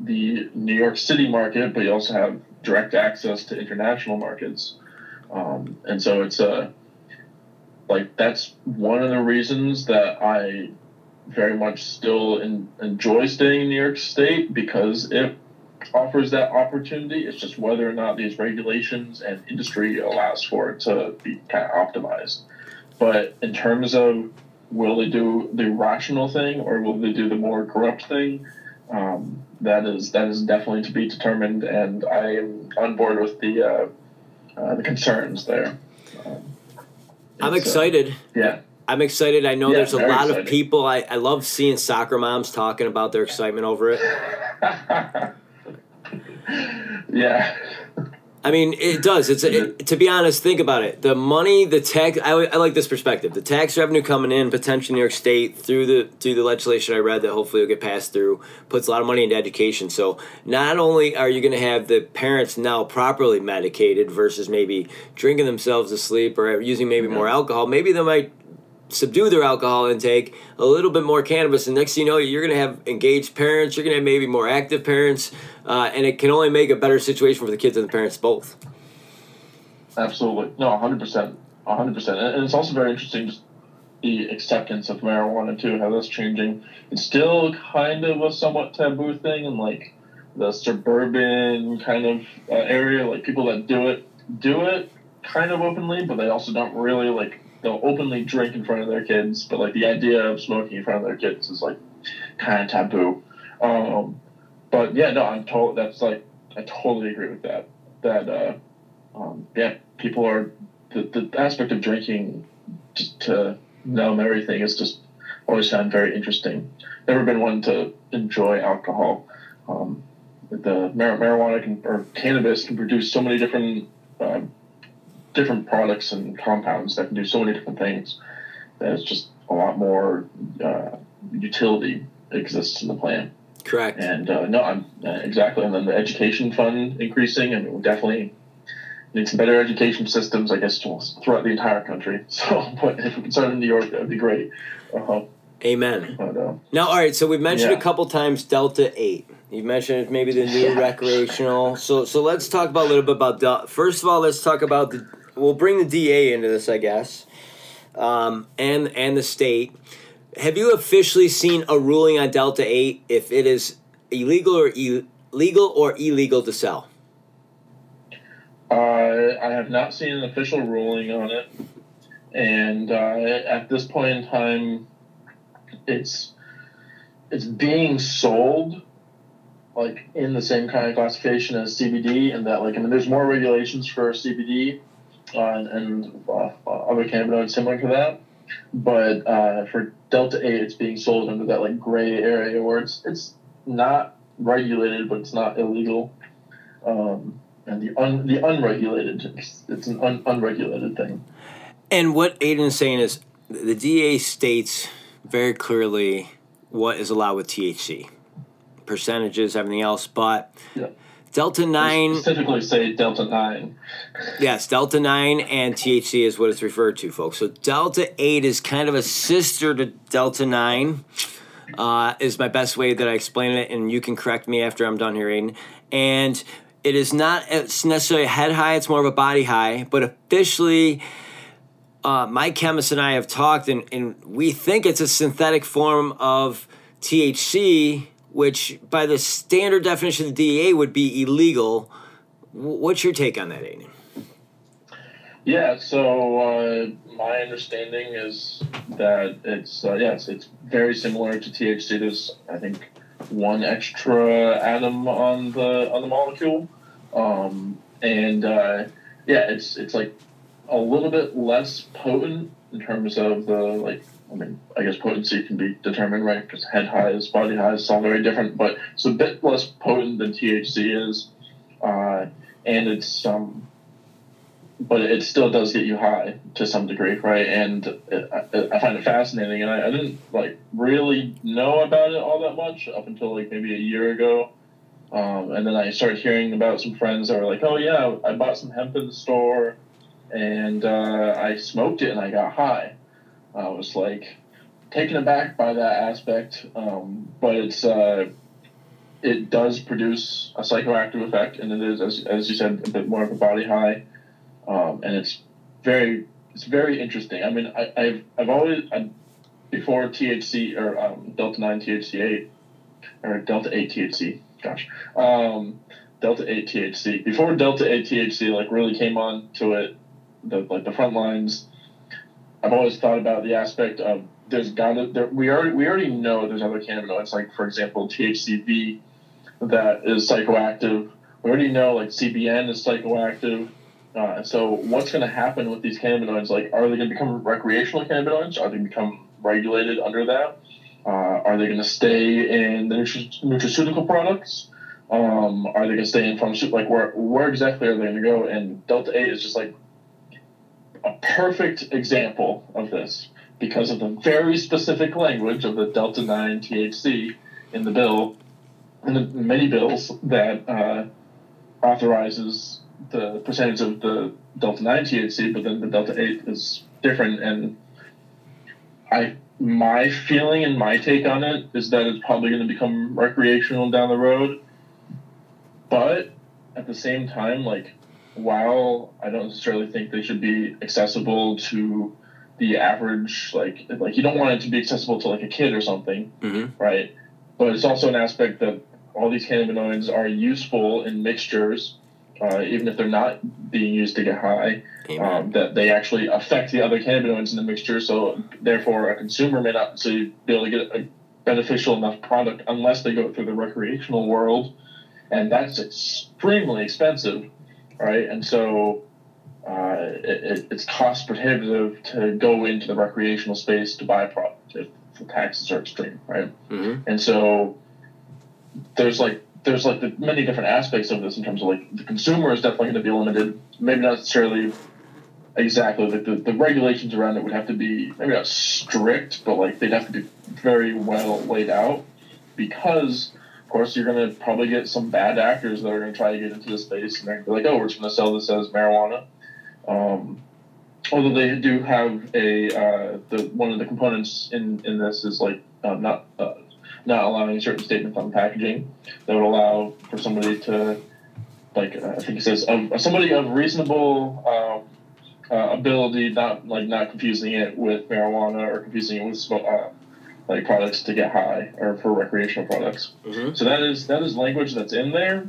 the New York City market, but you also have direct access to international markets, and so it's that's one of the reasons that I very much still enjoy staying in New York State, because it offers that opportunity. It's just whether or not these regulations and industry allows for it to be kind of optimized. But in terms of will they do the rational thing or will they do the more corrupt thing, that is definitely to be determined, and I am on board with the concerns there. I'm excited. I'm excited. I know there's a lot of people. I love seeing soccer moms talking about their excitement over it. Yeah. I mean, it does. To be honest, think about it. The money, the tax. I like this perspective. The tax revenue coming in, potentially New York State, through the legislation I read that hopefully will get passed through, puts a lot of money into education. So not only are you going to have the parents now properly medicated versus maybe drinking themselves to sleep or using maybe more alcohol, maybe they might subdue their alcohol intake, a little bit more cannabis, and next thing you know, you're going to have engaged parents, you're going to have maybe more active parents, and it can only make a better situation for the kids and the parents both. Absolutely. No, 100%. 100%. And it's also very interesting, just the acceptance of marijuana, too, how that's changing. It's still kind of a somewhat taboo thing in, the suburban kind of area. People that do it kind of openly, but they also don't really, they'll openly drink in front of their kids, but the idea of smoking in front of their kids is kind of taboo. But yeah, no, I'm told that's I totally agree with that. That people are the aspect of drinking to numb everything is just always found very interesting. Never been one to enjoy alcohol. The marijuana or cannabis can produce so many different products and compounds that can do so many different things that it's just a lot more utility exists in the plan. Correct. And exactly. And then the education fund increasing, and we definitely need some better education systems, I guess, throughout the entire country. So, but if we could start in New York, that would be great. Amen. Now, all right, so we've mentioned a couple times Delta 8. You mentioned maybe the new recreational. So let's talk about a little bit about Delta. First of all, let's talk about we'll bring the DA into this, I guess, and the state. Have you officially seen a ruling on Delta 8 if it is illegal to sell? I have not seen an official ruling on it. And at this point in time, it's being sold in the same kind of classification as CBD, and that there's more regulations for CBD and other cannabinoids similar to that, but for Delta 8 it's being sold under that gray area where it's not regulated but it's not illegal, and the unregulated, it's an unregulated thing. And what Aiden is saying is the DEA states very clearly what is allowed with THC, percentages, everything else, but Delta 9... We specifically say Delta 9. Yes, Delta 9 and THC is what it's referred to, folks. So Delta 8 is kind of a sister to Delta 9, is my best way that I explain it, and you can correct me after I'm done here, Aiden. And it is not necessarily a head high, it's more of a body high, but officially... my chemist and I have talked, and we think it's a synthetic form of THC, which by the standard definition of the DEA would be illegal. What's your take on that, Aiden? Yeah, so my understanding is that it's very similar to THC. There's, I think, one extra atom on the molecule, it's a little bit less potent in terms of the I mean, I guess potency can be determined, right? Because head highs, body highs, it's all very different, but it's a bit less potent than THC is, and it's but it still does get you high to some degree, right? And I find it fascinating, and I didn't like really know about it all that much up until like maybe a year ago, and then I started hearing about some friends that were like, "Oh yeah, I bought some hemp in the store, and I smoked it and I got high." I was like taken aback by that aspect, but it's it does produce a psychoactive effect, and it is, as you said, a bit more of a body high. And it's very interesting. I mean, I've always before THC or Delta 8 THC before Delta 8 THC like really came on to it, the front lines. I've always thought about the aspect of we already know there's other cannabinoids, like for example THCV, that is psychoactive. We already know like CBN is psychoactive. So what's going to happen with these cannabinoids? Like, are they going to become recreational cannabinoids? Are they going to become regulated under that? Are they going to stay in the nutraceutical products? Are they going to stay in pharmaceutical? Like, where exactly are they going to go? And Delta 8 is just like a perfect example of this because of the very specific language of the Delta 9 THC in the bill, in the many bills that authorizes the percentage of the Delta 9 THC, but then the Delta 8 is different, and my feeling and my take on it is that it's probably going to become recreational down the road, but at the same time, like, while I don't necessarily think they should be accessible to the average, like you don't want it to be accessible to, like, a kid or something, mm-hmm. right? But it's also an aspect that all these cannabinoids are useful in mixtures, even if they're not being used to get high, that they actually affect the other cannabinoids in the mixture, so therefore a consumer may not be able to get a beneficial enough product unless they go through the recreational world, and that's extremely expensive, right? And so it's cost prohibitive to go into the recreational space to buy a product if the taxes are extreme, right? Mm-hmm. And so there's the many different aspects of this in terms of, like, the consumer is definitely going to be limited. Maybe not necessarily exactly. Like, the regulations around it would have to be maybe not strict, but, like, they'd have to be very well laid out because, of course, you're going to probably get some bad actors that are going to try to get into the space and they're going to be like, oh, we're just going to sell this as marijuana. Although they do have one of the components in this is, like, not allowing certain statements on packaging that would allow for somebody to, like, I think it says, somebody of reasonable ability, not confusing it with marijuana or confusing it with like products to get high or for recreational products. Mm-hmm. So that is language that's in there.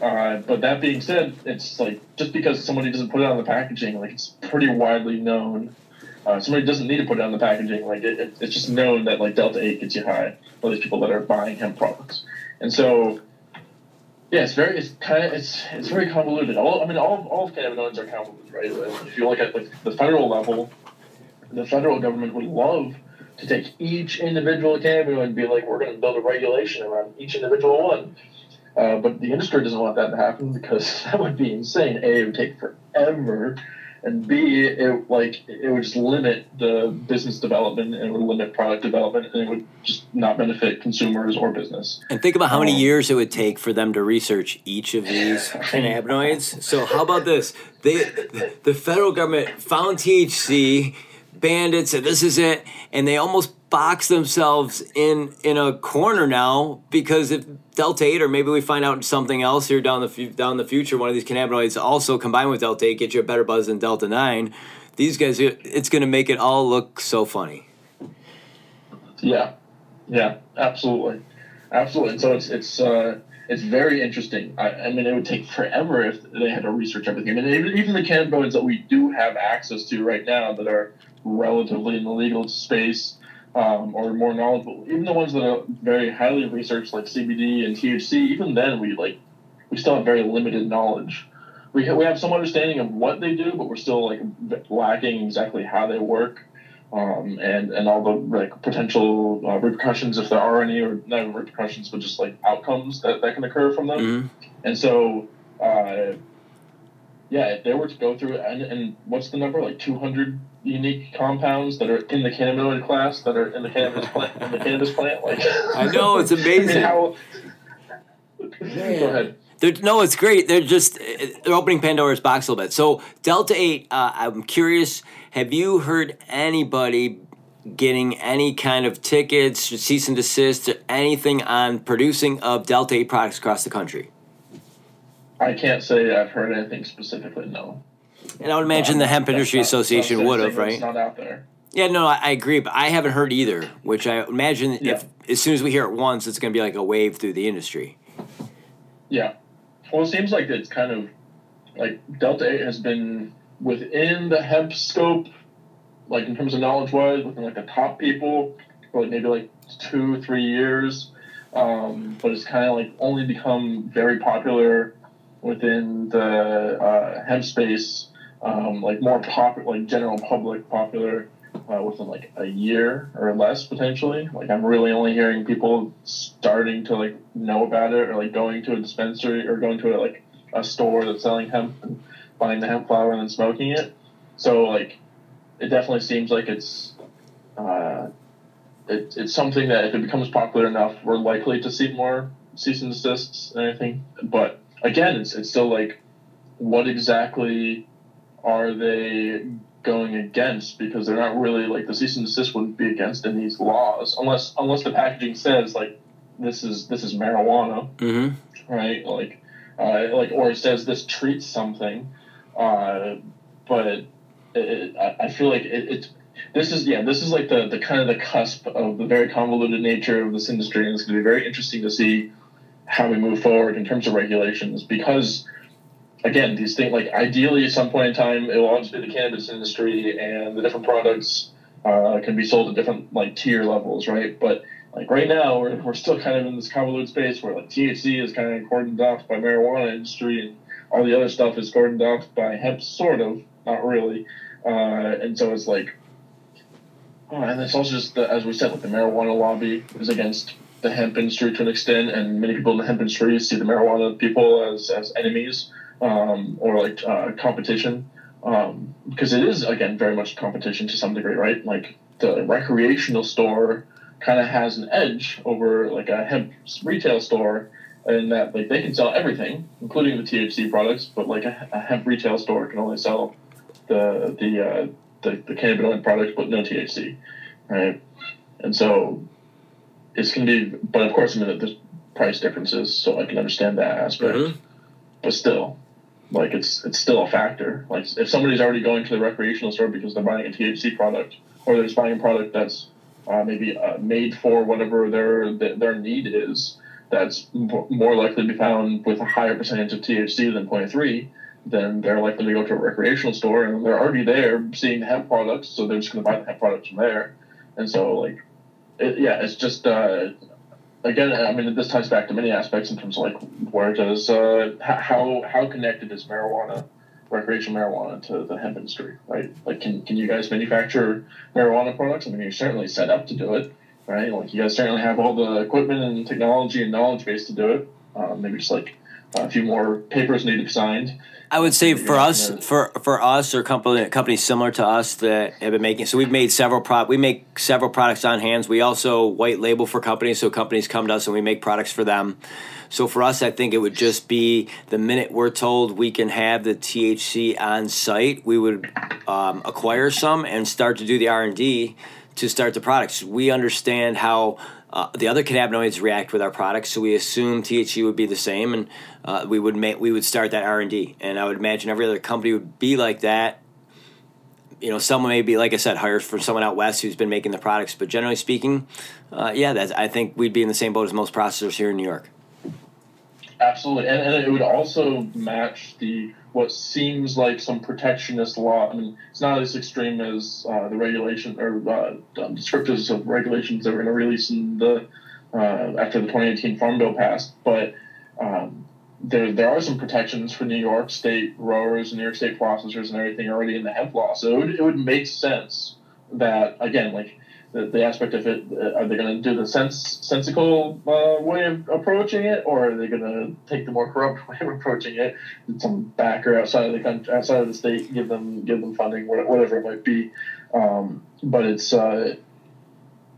But that being said, it's like just because somebody doesn't put it on the packaging, like, it's pretty widely known. Somebody doesn't need to put it on the packaging. Like, it's just known that, like, Delta 8 gets you high for these people that are buying hemp products. And so, yeah, it's very convoluted. All of cannabinoids are convoluted, right? If you look at, like, the federal level, the federal government would love to take each individual cannabinoid and be like, we're going to build a regulation around each individual one. But the industry doesn't want that to happen because that would be insane. A, it would take forever. And B, it would just limit the business development and it would limit product development and it would just not benefit consumers or business. And think about how many years it would take for them to research each of these cannabinoids. So how about this? The federal government found THC, banned it, said this is it, and they almost box themselves in a corner now because if Delta 8, or maybe we find out something else here down the future, one of these cannabinoids also combined with Delta 8 get you a better buzz than Delta 9. These guys, it's going to make it all look so funny. Yeah, absolutely. And so it's very interesting. I mean, it would take forever if they had to research everything. I mean, even the cannabinoids that we do have access to right now that are relatively in the legal space, or more knowledgeable, even the ones that are very highly researched, like CBD and THC, even then we still have very limited knowledge. We have some understanding of what they do, but we're still, like, lacking exactly how they work, and all the like potential repercussions, if there are any, or not even repercussions, but just like outcomes that can occur from them. Mm-hmm. And so, if they were to go through and what's the number, like 200 unique compounds that are in the cannabinoid class that are in the cannabis plant, Like I know, it's amazing. I mean, go ahead. No, it's great. They're opening Pandora's box a little bit. So Delta-8, I'm curious, have you heard anybody getting any kind of tickets, cease and desist, or anything on producing of Delta-8 products across the country? I can't say I've heard anything specifically, no. And I would imagine the Hemp Industries Association would have, right? It's not out there. Yeah, no, I agree, but I haven't heard either, which I imagine if as soon as we hear it once, it's going to be like a wave through the industry. Yeah. Well, it seems like it's kind of like Delta 8 has been within the hemp scope, like in terms of knowledge-wise, within like the top people for like maybe like 2-3 years, but it's kind of like only become very popular within the hemp space, like more popular, like general public popular within like a year or less potentially. Like I'm really only hearing people starting to like know about it or like going to a dispensary or going to like a store that's selling hemp and buying the hemp flower and then smoking it. So like it definitely seems like it's something that if it becomes popular enough, we're likely to see more cease and desists and anything. But again, it's still like what exactly are they going against, because they're not really like the cease and desist wouldn't be against in these laws unless the packaging says like this is marijuana, mm-hmm. right? Like or it says this treats something, but I feel like this is like the kind of the cusp of the very convoluted nature of this industry, and it's going to be very interesting to see how we move forward in terms of regulations because. Again, these things, like, ideally at some point in time, it will obviously be the cannabis industry and the different products can be sold at different, like, tier levels, right? But, like, right now, we're still kind of in this convoluted space where, like, THC is kind of cordoned off by marijuana industry and all the other stuff is cordoned off by hemp, sort of, not really. And so it's like, and it's also just, as we said, like, the marijuana lobby is against the hemp industry to an extent, and many people in the hemp industry see the marijuana people as enemies. Or like competition, because it is again very much competition to some degree, right? Like the recreational store kind of has an edge over like a hemp retail store, in that like they can sell everything, including the THC products, but like a hemp retail store can only sell the cannabinoid products, but no THC, right? And so it's gonna be, but of course, I mean, there's price differences, so I can understand that aspect, mm-hmm. But still. Like, it's still a factor. Like, if somebody's already going to the recreational store because they're buying a THC product, or they're just buying a product that's maybe made for whatever their need is, that's more likely to be found with a higher percentage of THC than 0.3, then they're likely to go to a recreational store, and they're already there seeing the hemp products, so they're just going to buy the hemp products from there. And so, like, it's just... Again, I mean, this ties back to many aspects in terms of, like, where does, how connected is marijuana, recreational marijuana, to the hemp industry, right? Like, can you guys manufacture marijuana products? I mean, you're certainly set up to do it, right? Like, you guys certainly have all the equipment and technology and knowledge base to do it. Maybe just, like, a few more papers need to be signed. I would say for us or companies similar to us that have been making, so we make several products on hands. We also white label for companies, so companies come to us and we make products for them. So for us, I think it would just be the minute we're told we can have the THC on site, we would acquire some and start to do the R&D to start the products. We understand how the other cannabinoids react with our products, so we assume THC would be the same, and we would start that R&D. And I would imagine every other company would be like that. You know, someone maybe, like I said, hires from someone out west who's been making the products. But generally speaking, I think we'd be in the same boat as most processors here in New York. Absolutely, and it would also match what seems like some protectionist law. I mean, it's not as extreme as the regulation or descriptors of regulations that were going to release in the after the 2018 Farm Bill passed. But there are some protections for New York State growers and New York State processors and everything already in the hemp law. So it would make sense that, again, like the aspect of it, are they going to do the sensical way of approaching it, or are they going to take the more corrupt way of approaching it? Did some backer outside of the country, outside of the state, give them funding, whatever it might be. But it's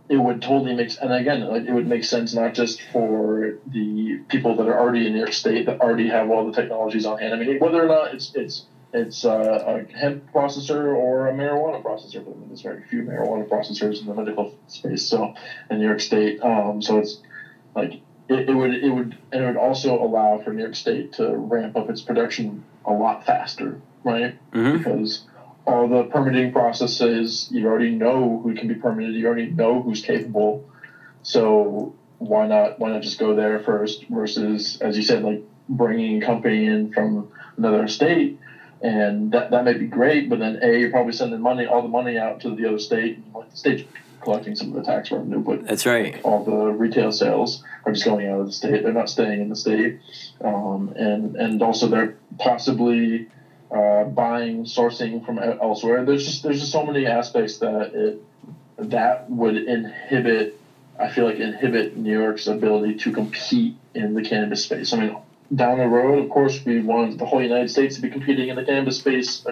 it would totally make, and again, like, it would make sense not just for the people that are already in their state that already have all the technologies on hand. I mean, whether or not it's a hemp processor or a marijuana processor, but there's very few marijuana processors in the medical space, so in New York State. So it's like it would also allow for New York State to ramp up its production a lot faster, right? Mm-hmm. Because all the permitting processes, you already know who can be permitted, you already know who's capable. So why not just go there first versus, as you said, like bringing a company in from another state. And that may be great, but then A, you're probably sending all the money out to the other state, and the state's collecting some of the tax revenue, but that's right. All the retail sales are just going out of the state; they're not staying in the state. And also they're possibly buying, sourcing from elsewhere. There's just so many aspects that would inhibit. I feel like inhibit New York's ability to compete in the cannabis space. I mean, down the road, of course, we want the whole United States to be competing in the cannabis space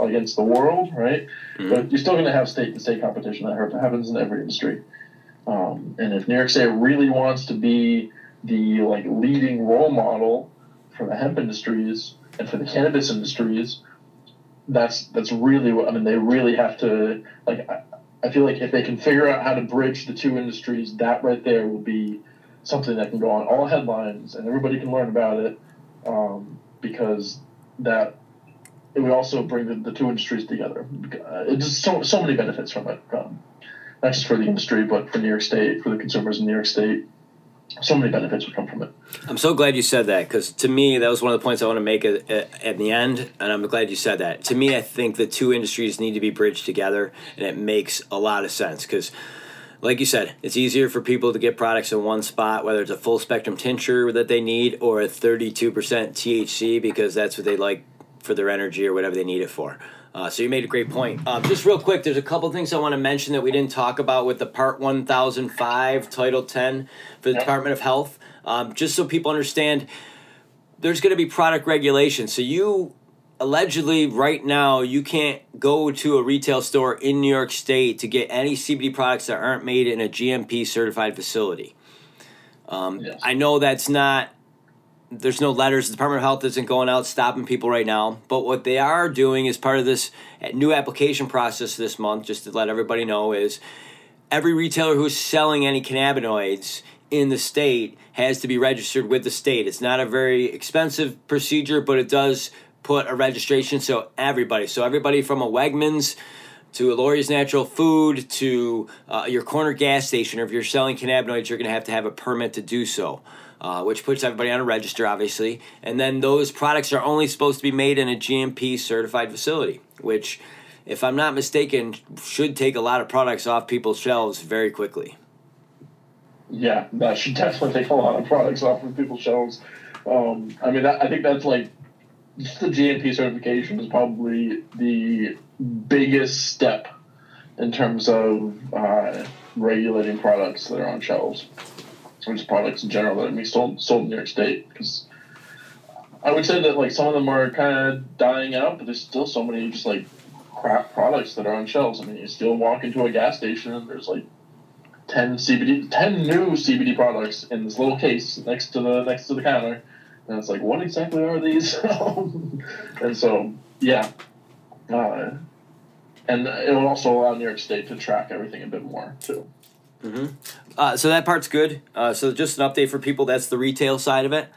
against the world, right? Mm-hmm. But you're still going to have state-to-state competition. That happens in every industry. And if New York State really wants to be the leading role model for the hemp industries and for the cannabis industries, that's really what I mean. They really have to I feel like if they can figure out how to bridge the two industries, that right there will be something that can go on all headlines and everybody can learn about it, because that it would also bring the two industries together. It just so many benefits from it, not just for the industry, but for New York State, for the consumers in New York State. So many benefits would come from it. I'm so glad you said that, because to me, that was one of the points I want to make at the end, and I'm glad you said that. To me, I think the two industries need to be bridged together, and it makes a lot of sense, because like you said, it's easier for people to get products in one spot, whether it's a full spectrum tincture that they need or a 32% THC because that's what they like for their energy or whatever they need it for. So you made a great point. Just real quick, there's a couple things I want to mention that we didn't talk about with the Part 1005, Title 10 for the Department of Health. Just so people understand, there's going to be product regulations. So you allegedly right now you can't go to a retail store in New York State to get any CBD products that aren't made in a GMP certified facility. Yes. I know that's not, there's no letters. The Department of Health isn't going out stopping people right now, but what they are doing as part of this new application process this month, just to let everybody know, is every retailer who's selling any cannabinoids in the state has to be registered with the state. It's not a very expensive procedure, but it does put a registration, so everybody from a Wegmans to a Laurie's Natural Food to your corner gas station, or if you're selling cannabinoids, you're going to have a permit to do so, which puts everybody on a register, obviously. And then those products are only supposed to be made in a GMP certified facility, which, if I'm not mistaken, should take a lot of products off people's shelves very quickly. Yeah, that should definitely take a lot of products off of people's shelves. I mean, I think that's just the GMP certification is probably the biggest step in terms of regulating products that are on shelves, or just products in general that are being sold in New York State. Because I would say that some of them are kind of dying out, but there's still so many just crap products that are on shelves. I mean, you still walk into a gas station and there's 10 new CBD products in this little case next to the counter. And it's what exactly are these? And so, yeah. And it will also allow New York State to track everything a bit more, too. Mm-hmm. So that part's good. So just an update for people, that's the retail side of it.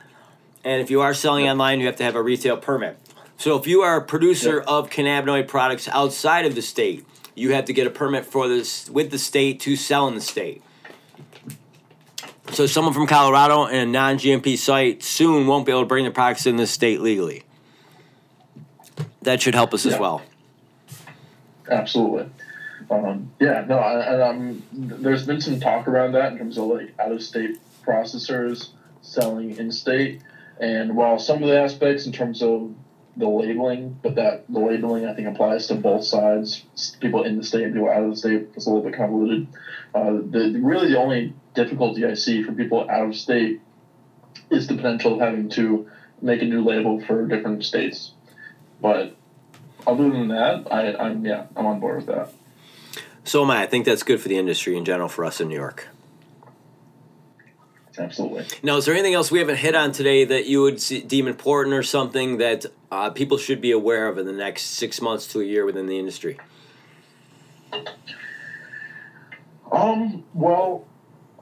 And if you are selling online, you have to have a retail permit. So if you are a producer of cannabinoid products outside of the state, you have to get a permit for this with the state to sell in the state. So someone from Colorado and a non-GMP site soon won't be able to bring the products in this state legally. That should help us as well. Absolutely. There's been some talk around that in terms of out-of-state processors selling in-state. And while some of the aspects in terms of the labeling, but that the labeling I think applies to both sides, people in the state and people out of the state. It's a little bit convoluted. Really the only difficulty I see for people out of state is the potential of having to make a new label for different states. But other than that, I'm on board with that. So am I. I think that's good for the industry in general, for us in New York. Absolutely. Now, is there anything else we haven't hit on today that you would deem important or something that people should be aware of in the next 6 months to a year within the industry? Well,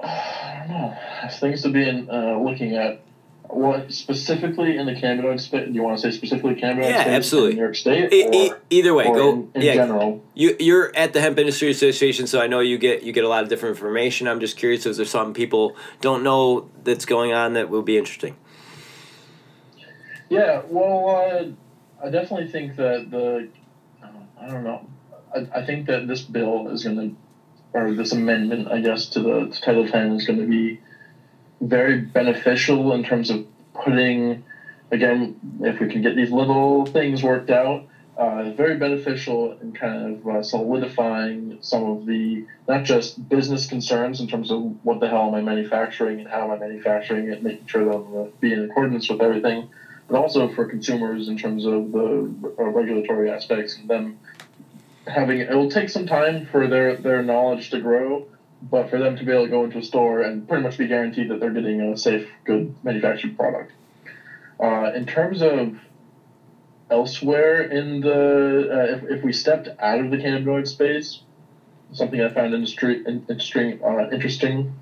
I don't know. Things to be looking at. What specifically in the cannabinoid space? Do you want to say specifically cannabinoid space? Yeah, absolutely. In New York State? Either way, go. In general. You're at the Hemp Industries Association, so I know you get a lot of different information. I'm just curious if there's something people don't know that's going on that will be interesting. Yeah, well, I definitely think that I think that this bill is going to, or this amendment, I guess, to the Title 10 is going to be very beneficial in terms of putting, again, if we can get these little things worked out, very beneficial in kind of solidifying some of the, not just business concerns in terms of what the hell am I manufacturing and how am I manufacturing it, making sure that I'm being in accordance with everything, but also for consumers in terms of the regulatory aspects and them having, it will take some time for their knowledge to grow, but for them to be able to go into a store and pretty much be guaranteed that they're getting a safe, good manufactured product. In terms of elsewhere in the, if we stepped out of the cannabinoid space, something I found interesting.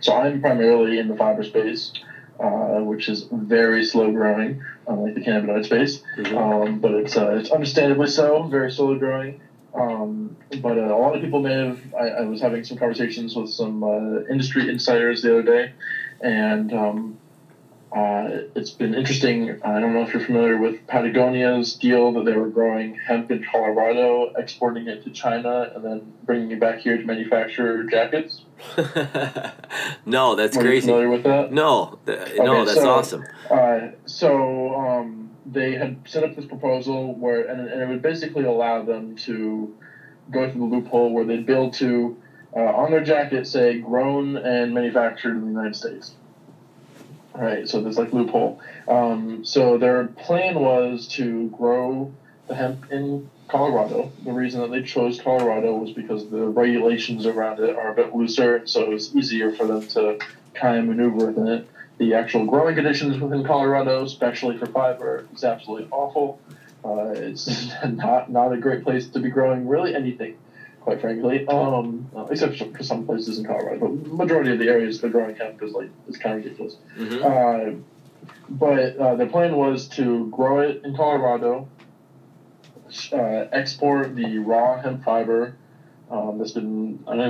So I'm primarily in the fiber space, which is very slow growing, unlike the cannabinoid space. Mm-hmm. But it's understandably so, very slow growing. But a lot of people may have, I was having some conversations with some industry insiders the other day, and it's been interesting. I don't know if you're familiar with Patagonia's deal that they were growing hemp in Colorado, exporting it to China, and then bringing it back here to manufacture jackets. No, that's crazy. Are you familiar with that? No, that's awesome. They had set up this proposal where, and it would basically allow them to go through the loophole where they'd be able to, on their jacket, say, grown and manufactured in the United States. All right, so there's like loophole. So their plan was to grow the hemp in Colorado. The reason that they chose Colorado was because the regulations around it are a bit looser, so it's easier for them to kind of maneuver within it. The actual growing conditions within Colorado, especially for fiber, is absolutely awful. It's not a great place to be growing really anything, quite frankly, except for some places in Colorado. But the majority of the areas they're growing hemp is kind of ridiculous. Mm-hmm. But the plan was to grow it in Colorado, export the raw hemp fiber. I don't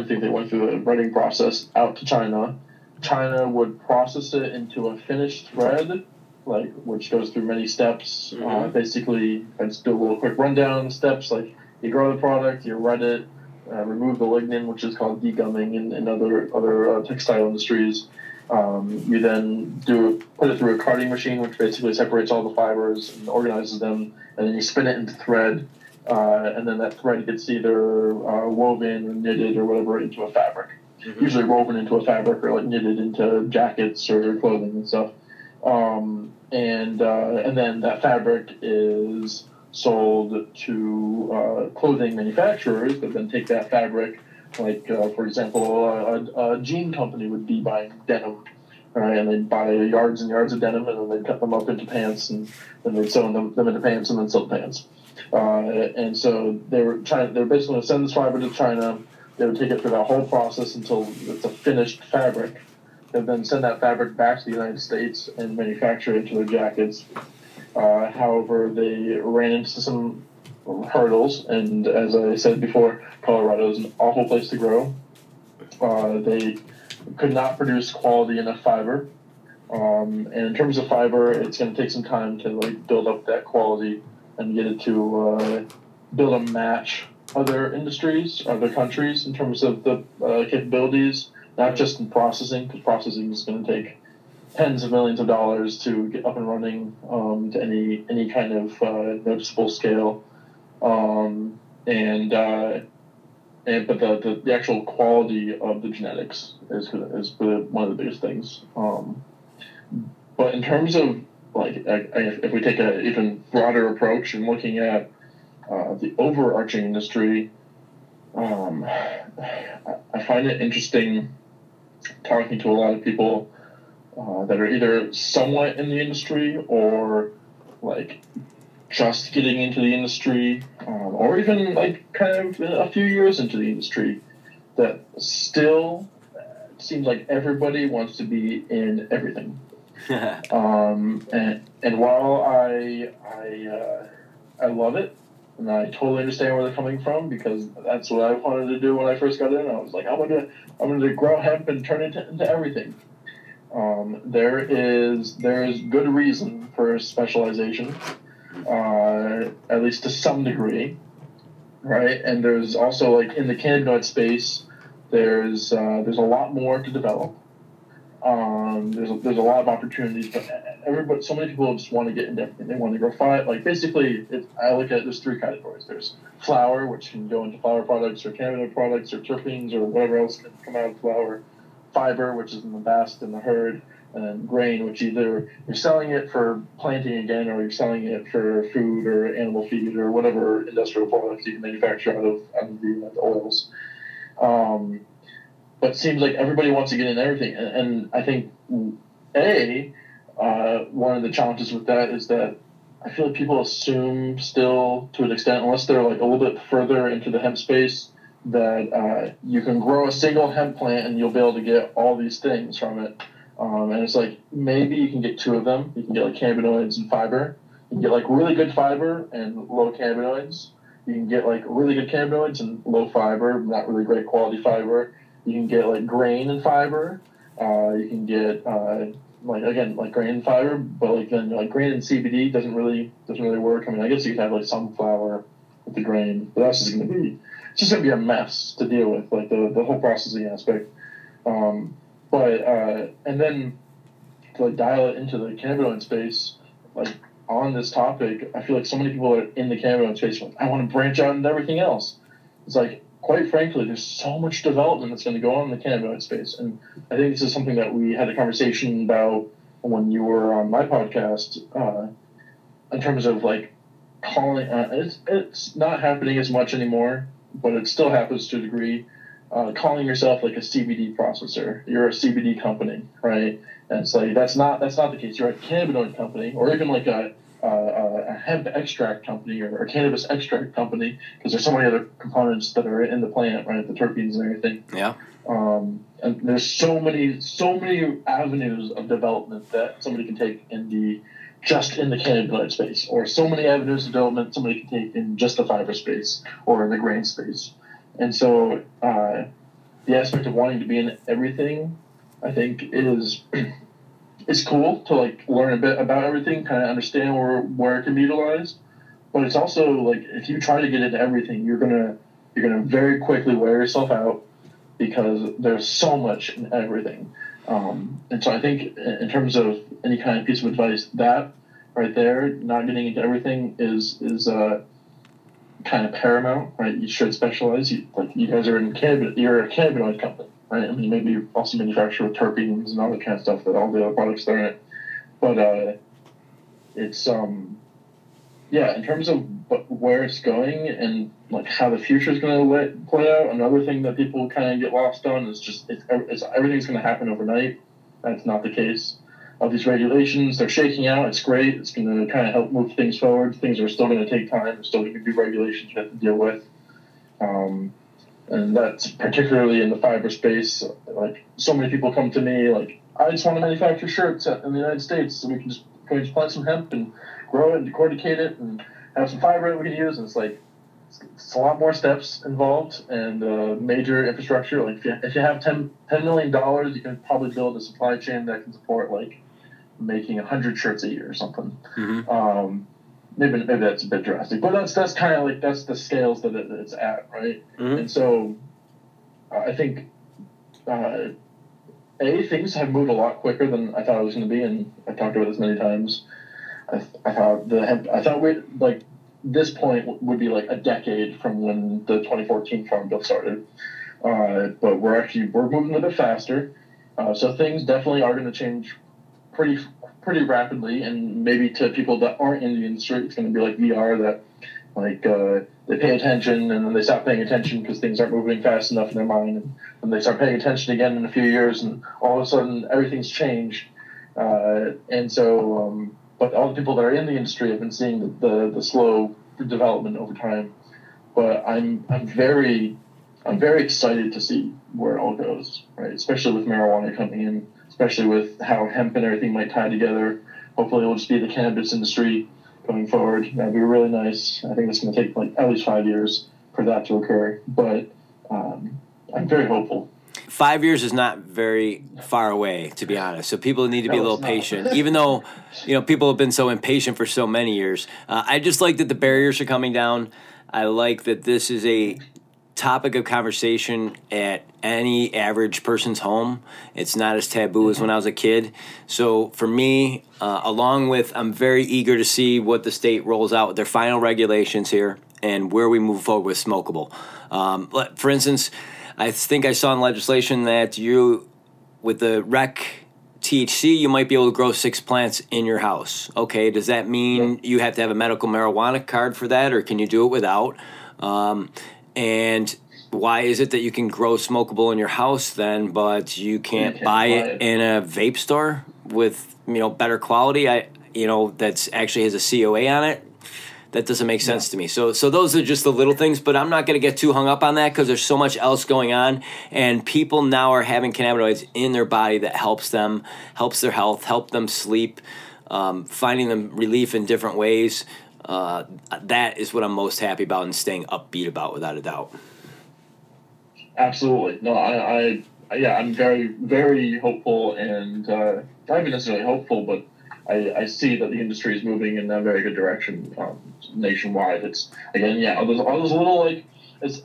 think they went through the breading process out to China. China would process it into a finished thread, which goes through many steps. Mm-hmm. Basically, I just do a little quick rundown of the steps. Like, you grow the product, you wet it, remove the lignin, which is called degumming in other textile industries. You then put it through a carding machine, which basically separates all the fibers and organizes them, and then you spin it into thread. And then that thread gets either woven or knitted or whatever into a fabric. Usually woven into a fabric or knitted into jackets or clothing and stuff. And then that fabric is sold to clothing manufacturers that then take that fabric, for example, a jean company would be buying denim, right? And they'd buy yards and yards of denim, and then they'd cut them up into pants, and then they'd sew them into pants and then sell the pants. And so they were basically going to send this fiber to China. They would take it through that whole process until it's a finished fabric. They'd then send that fabric back to the United States and manufacture it into their jackets. However, they ran into some hurdles, and as I said before, Colorado is an awful place to grow. They could not produce quality enough fiber. And in terms of fiber, it's going to take some time to build up that quality and get it to build a match other industries, other countries, in terms of the capabilities, not just in processing, because processing is going to take tens of millions of dollars to get up and running to any kind of noticeable scale, but the actual quality of the genetics is one of the biggest things. But in terms of if we take an even broader approach and looking at the overarching industry, I find it interesting talking to a lot of people that are either somewhat in the industry or just getting into the industry, or even kind of a few years into the industry, that still seems like everybody wants to be in everything. And while I love it, and I totally understand where they're coming from, because that's what I wanted to do when I first got in. I was like, I'm gonna grow hemp and turn it into everything. There is good reason for specialization, at least to some degree, right? And there's also in the cannabinoid space, there's a lot more to develop. There's a lot of opportunities, but so many people just want to get into everything. They want to grow five. I look at it, there's three categories. There's flower, which can go into flower products or cannabinoid products or terpenes or whatever else can come out of flower. Fiber, which is in the bast and the herd, and then grain, which either you're selling it for planting again, or you're selling it for food or animal feed or whatever industrial products you can manufacture out of the oils. But it seems like everybody wants to get in everything. And I think, one of the challenges with that is that I feel like people assume still, to an extent, unless they're a little bit further into the hemp space, that you can grow a single hemp plant and you'll be able to get all these things from it. And it's maybe you can get two of them. You can get cannabinoids and fiber. You can get really good fiber and low cannabinoids. You can get really good cannabinoids and low fiber, not really great quality fiber. You can get grain and fiber. You can get grain and fiber, but then grain and CBD doesn't really work. I mean, I guess you could have sunflower with the grain, but that's just gonna be a mess to deal with, the whole processing aspect. And then to dial it into the cannabinoid space, on this topic, I feel like so many people are in the cannabinoid space. I want to branch out into everything else. It's quite frankly, there's so much development that's going to go on in the cannabinoid space. And I think this is something that we had a conversation about when you were on my podcast, in terms of calling, it's not happening as much anymore, but it still happens to a degree, calling yourself a CBD processor. You're a CBD company, right? And it's that's not the case. You're a cannabinoid company, or even a hemp extract company or a cannabis extract company, because there's so many other components that are in the plant, right? The terpenes and everything. Yeah. And there's so many avenues of development that somebody can take in the cannabinoid space, or so many avenues of development somebody can take in just the fiber space or in the grain space. And so the aspect of wanting to be in everything, I think, is it's cool to learn a bit about everything, kind of understand where it can be utilized, but it's also if you try to get into everything, you're gonna very quickly wear yourself out, because there's so much in everything. And so I think in terms of any kind of piece of advice, that right there, not getting into everything is kind of paramount, right? You should specialize. You guys are you're a cannabinoid company. Right? I mean, maybe you also manufacture with terpenes and all that kind of stuff that all the other products are in it. But it's, in terms of where it's going and how the future is going to play out, another thing that people kind of get lost on is it's everything's going to happen overnight. That's not the case. All these regulations, they're shaking out. It's great. It's going to kind of help move things forward. Things are still going to take time. There's still going to be regulations you have to deal with. And that's particularly in the fiber space. So many people come to me, I just want to manufacture shirts in the United States, so we can just plant some hemp and grow it and decorticate it and have some fiber that we can use. And it's a lot more steps involved and major infrastructure. If you have $10 million, you can probably build a supply chain that can support, making 100 shirts a year or something. Mm-hmm. Maybe that's a bit drastic, but that's kind of that's the scales that it's at, right? Mm-hmm. And so I think A, things have moved a lot quicker than I thought it was going to be, and I talked about this many times. I thought this point would be like a decade from when the 2014 Farm Bill started, but we're moving a bit faster. So things definitely are going to change pretty rapidly, and maybe to people that aren't in the industry, it's going to be like VR that they pay attention and then they stop paying attention because things aren't moving fast enough in their mind, and then they start paying attention again in a few years, and all of a sudden everything's changed. But all the people that are in the industry have been seeing the slow development over time. But I'm very excited to see where it all goes, right? Especially with marijuana coming in, especially with how hemp and everything might tie together. Hopefully it'll just be the cannabis industry going forward. That'd be really nice. I think it's going to take at least 5 years for that to occur. But I'm very hopeful. 5 years is not very far away, to be honest. So people need to be a little patient, even though, people have been so impatient for so many years. I just like that the barriers are coming down. I like that this is a topic of conversation at any average person's home. It's not as taboo as when I was a kid. So for me, along with I'm very eager to see what the state rolls out with their final regulations here and where we move forward with smokable. For instance, I think I saw in legislation that you, with the rec THC, you might be able to grow 6 plants in your house. Okay, does that mean you have to have a medical marijuana card for that, or can you do it without? And why is it that you can grow smokable in your house then, but you can't buy it in a vape store with better quality? That's actually has a COA on it. That doesn't make sense to me. So those are just the little things, but I'm not going to get too hung up on that because there's so much else going on, and people now are having cannabinoids in their body that helps them, helps their health, help them sleep, finding them relief in different ways. That is what I'm most happy about and staying upbeat about, without a doubt. Absolutely. No, I'm very, very hopeful, and not even necessarily hopeful, but I see that the industry is moving in a very good direction nationwide. It's again, all those little it's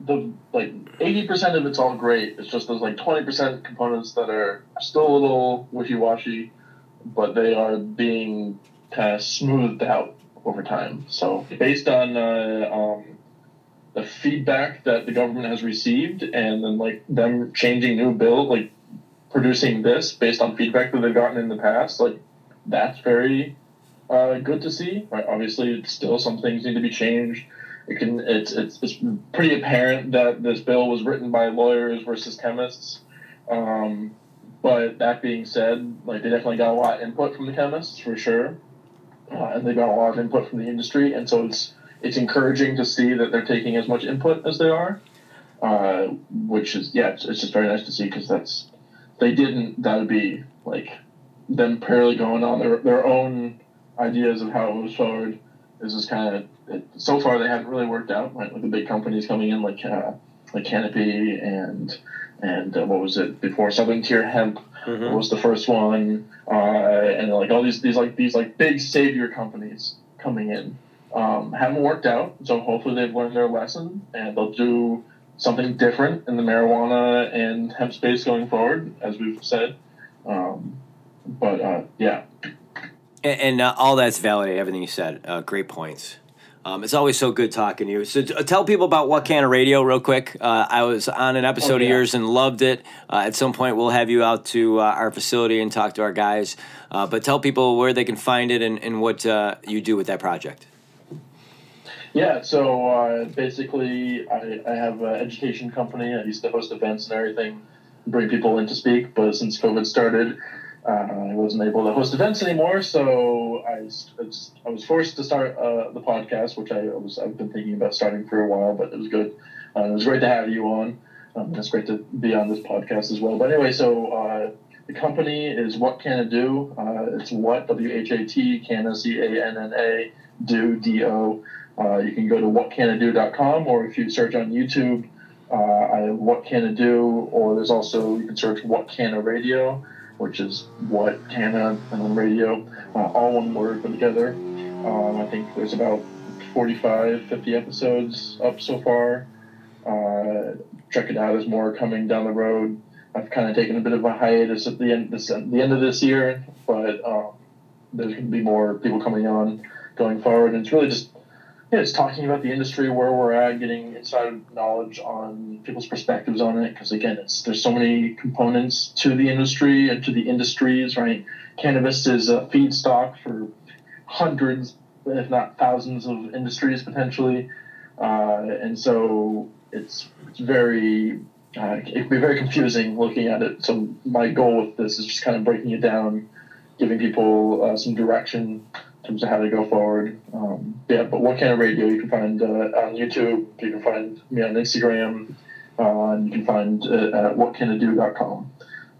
the 80% of it's all great. It's just those 20% components that are still a little wishy-washy, but they are being kind of smoothed out over time. So based on the feedback that the government has received, and then them changing new bill, producing this based on feedback that they've gotten in the past, that's very good to see, right? Obviously, it's still some things need to be changed. It's pretty apparent that this bill was written by lawyers versus chemists. But that being said, they definitely got a lot of input from the chemists for sure, and they got a lot of input from the industry, and so it's encouraging to see that they're taking as much input as they are, which is it's just very nice to see, because they didn't, that would be them purely going on their own ideas of how it moves forward. Is just kind of, so far they haven't really worked out, right? The big companies coming in like Canopy and what was it before, Seven Tier Hemp was the first one, and all these big savior companies coming in haven't worked out. So hopefully they've learned their lesson and they'll do something different in the marijuana and hemp space going forward, as we've said. And all that's valid, everything you said. Great points. It's always so good talking to you. So tell people about What Canna Radio real quick. I was on an episode of yours and loved it. At some point, we'll have you out to our facility and talk to our guys. But tell people where they can find it and what you do with that project. Yeah, so basically I have an education company. I used to host events and everything, bring people in to speak. But since COVID started, I wasn't able to host events anymore, so I was forced to start the podcast, which I've been thinking about starting for a while, but it was good. It was great to have you on. It's great to be on this podcast as well. But anyway, so the company is What Canna Do. It's What, W-H-A-T, Canna, C-A-N-N-A, Do, D-O. You can go to whatcannado.com, or if you search on YouTube, I have What Canna Do, or there's also, you can search What Canna Radio, which is What Canna and then Radio, all one word put together. I think there's about 50 episodes up so far. Check it out. There's more coming down the road. I've kind of taken a bit of a hiatus at the end of this year, but there's going to be more people coming on going forward. And it's really just, it's talking about the industry, where we're at, getting inside knowledge on people's perspectives on it. Because again, there's so many components to the industry and to the industries, right? Cannabis is a feedstock for hundreds, if not thousands, of industries potentially, and so it's very. It can be very confusing looking at it. So my goal with this is just kind of breaking it down, giving people some direction in terms of how to go forward. But What Canna Radio, you can find on YouTube, you can find me on Instagram, and you can find at whatcannado.com.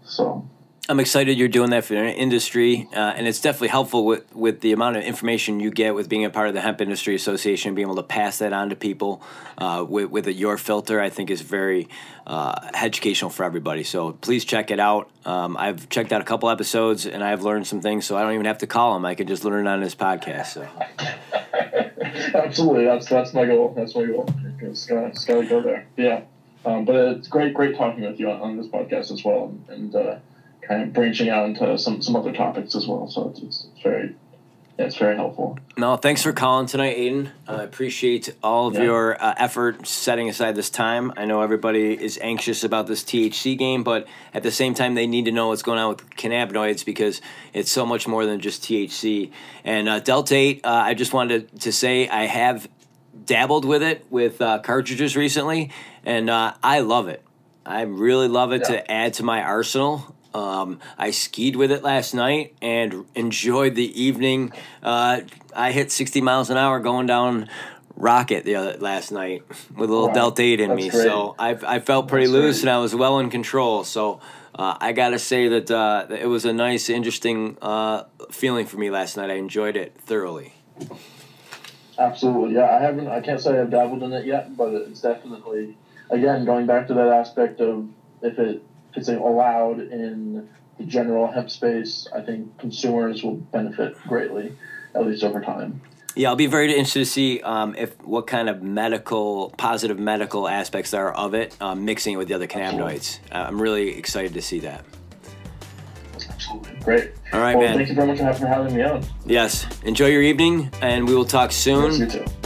So I'm excited you're doing that for the industry, and it's definitely helpful with the amount of information you get with being a part of the Hemp Industries Association and being able to pass that on to people with your filter. I think is very educational for everybody. So please check it out. I've checked out a couple episodes, and I've learned some things, so I don't even have to call them. I can just learn on this podcast. So. Absolutely. That's my goal. It's got to go there. Yeah. But it's great talking with you on this podcast as well. And kind of branching out into some other topics as well. So it's very helpful. No, thanks for calling tonight, Aiden. I appreciate all of your effort setting aside this time. I know everybody is anxious about this THC game, but at the same time, they need to know what's going on with cannabinoids because it's so much more than just THC. And Delta-8, I just wanted to say I have dabbled with it with cartridges recently, and I love it. I really love it to add to my arsenal. I skied with it last night and enjoyed the evening. I hit 60 miles an hour going down Rocket last night with a little Delta 8 in me. Great. So I felt pretty loose and I was well in control. So I got to say that it was a nice, interesting feeling for me last night. I enjoyed it thoroughly. Absolutely. Yeah, I can't say I've dabbled in it yet, but it's definitely, again, going back to that aspect of if it's allowed in the general hemp space, I think consumers will benefit greatly, at least over time. Yeah, I'll be very interested to see what kind of positive medical aspects there are of it, mixing it with the other cannabinoids. I'm really excited to see that. Absolutely. Great. All right, man. Thank you very much for having me on. Yes. Enjoy your evening, and we will talk soon. Yes, you too.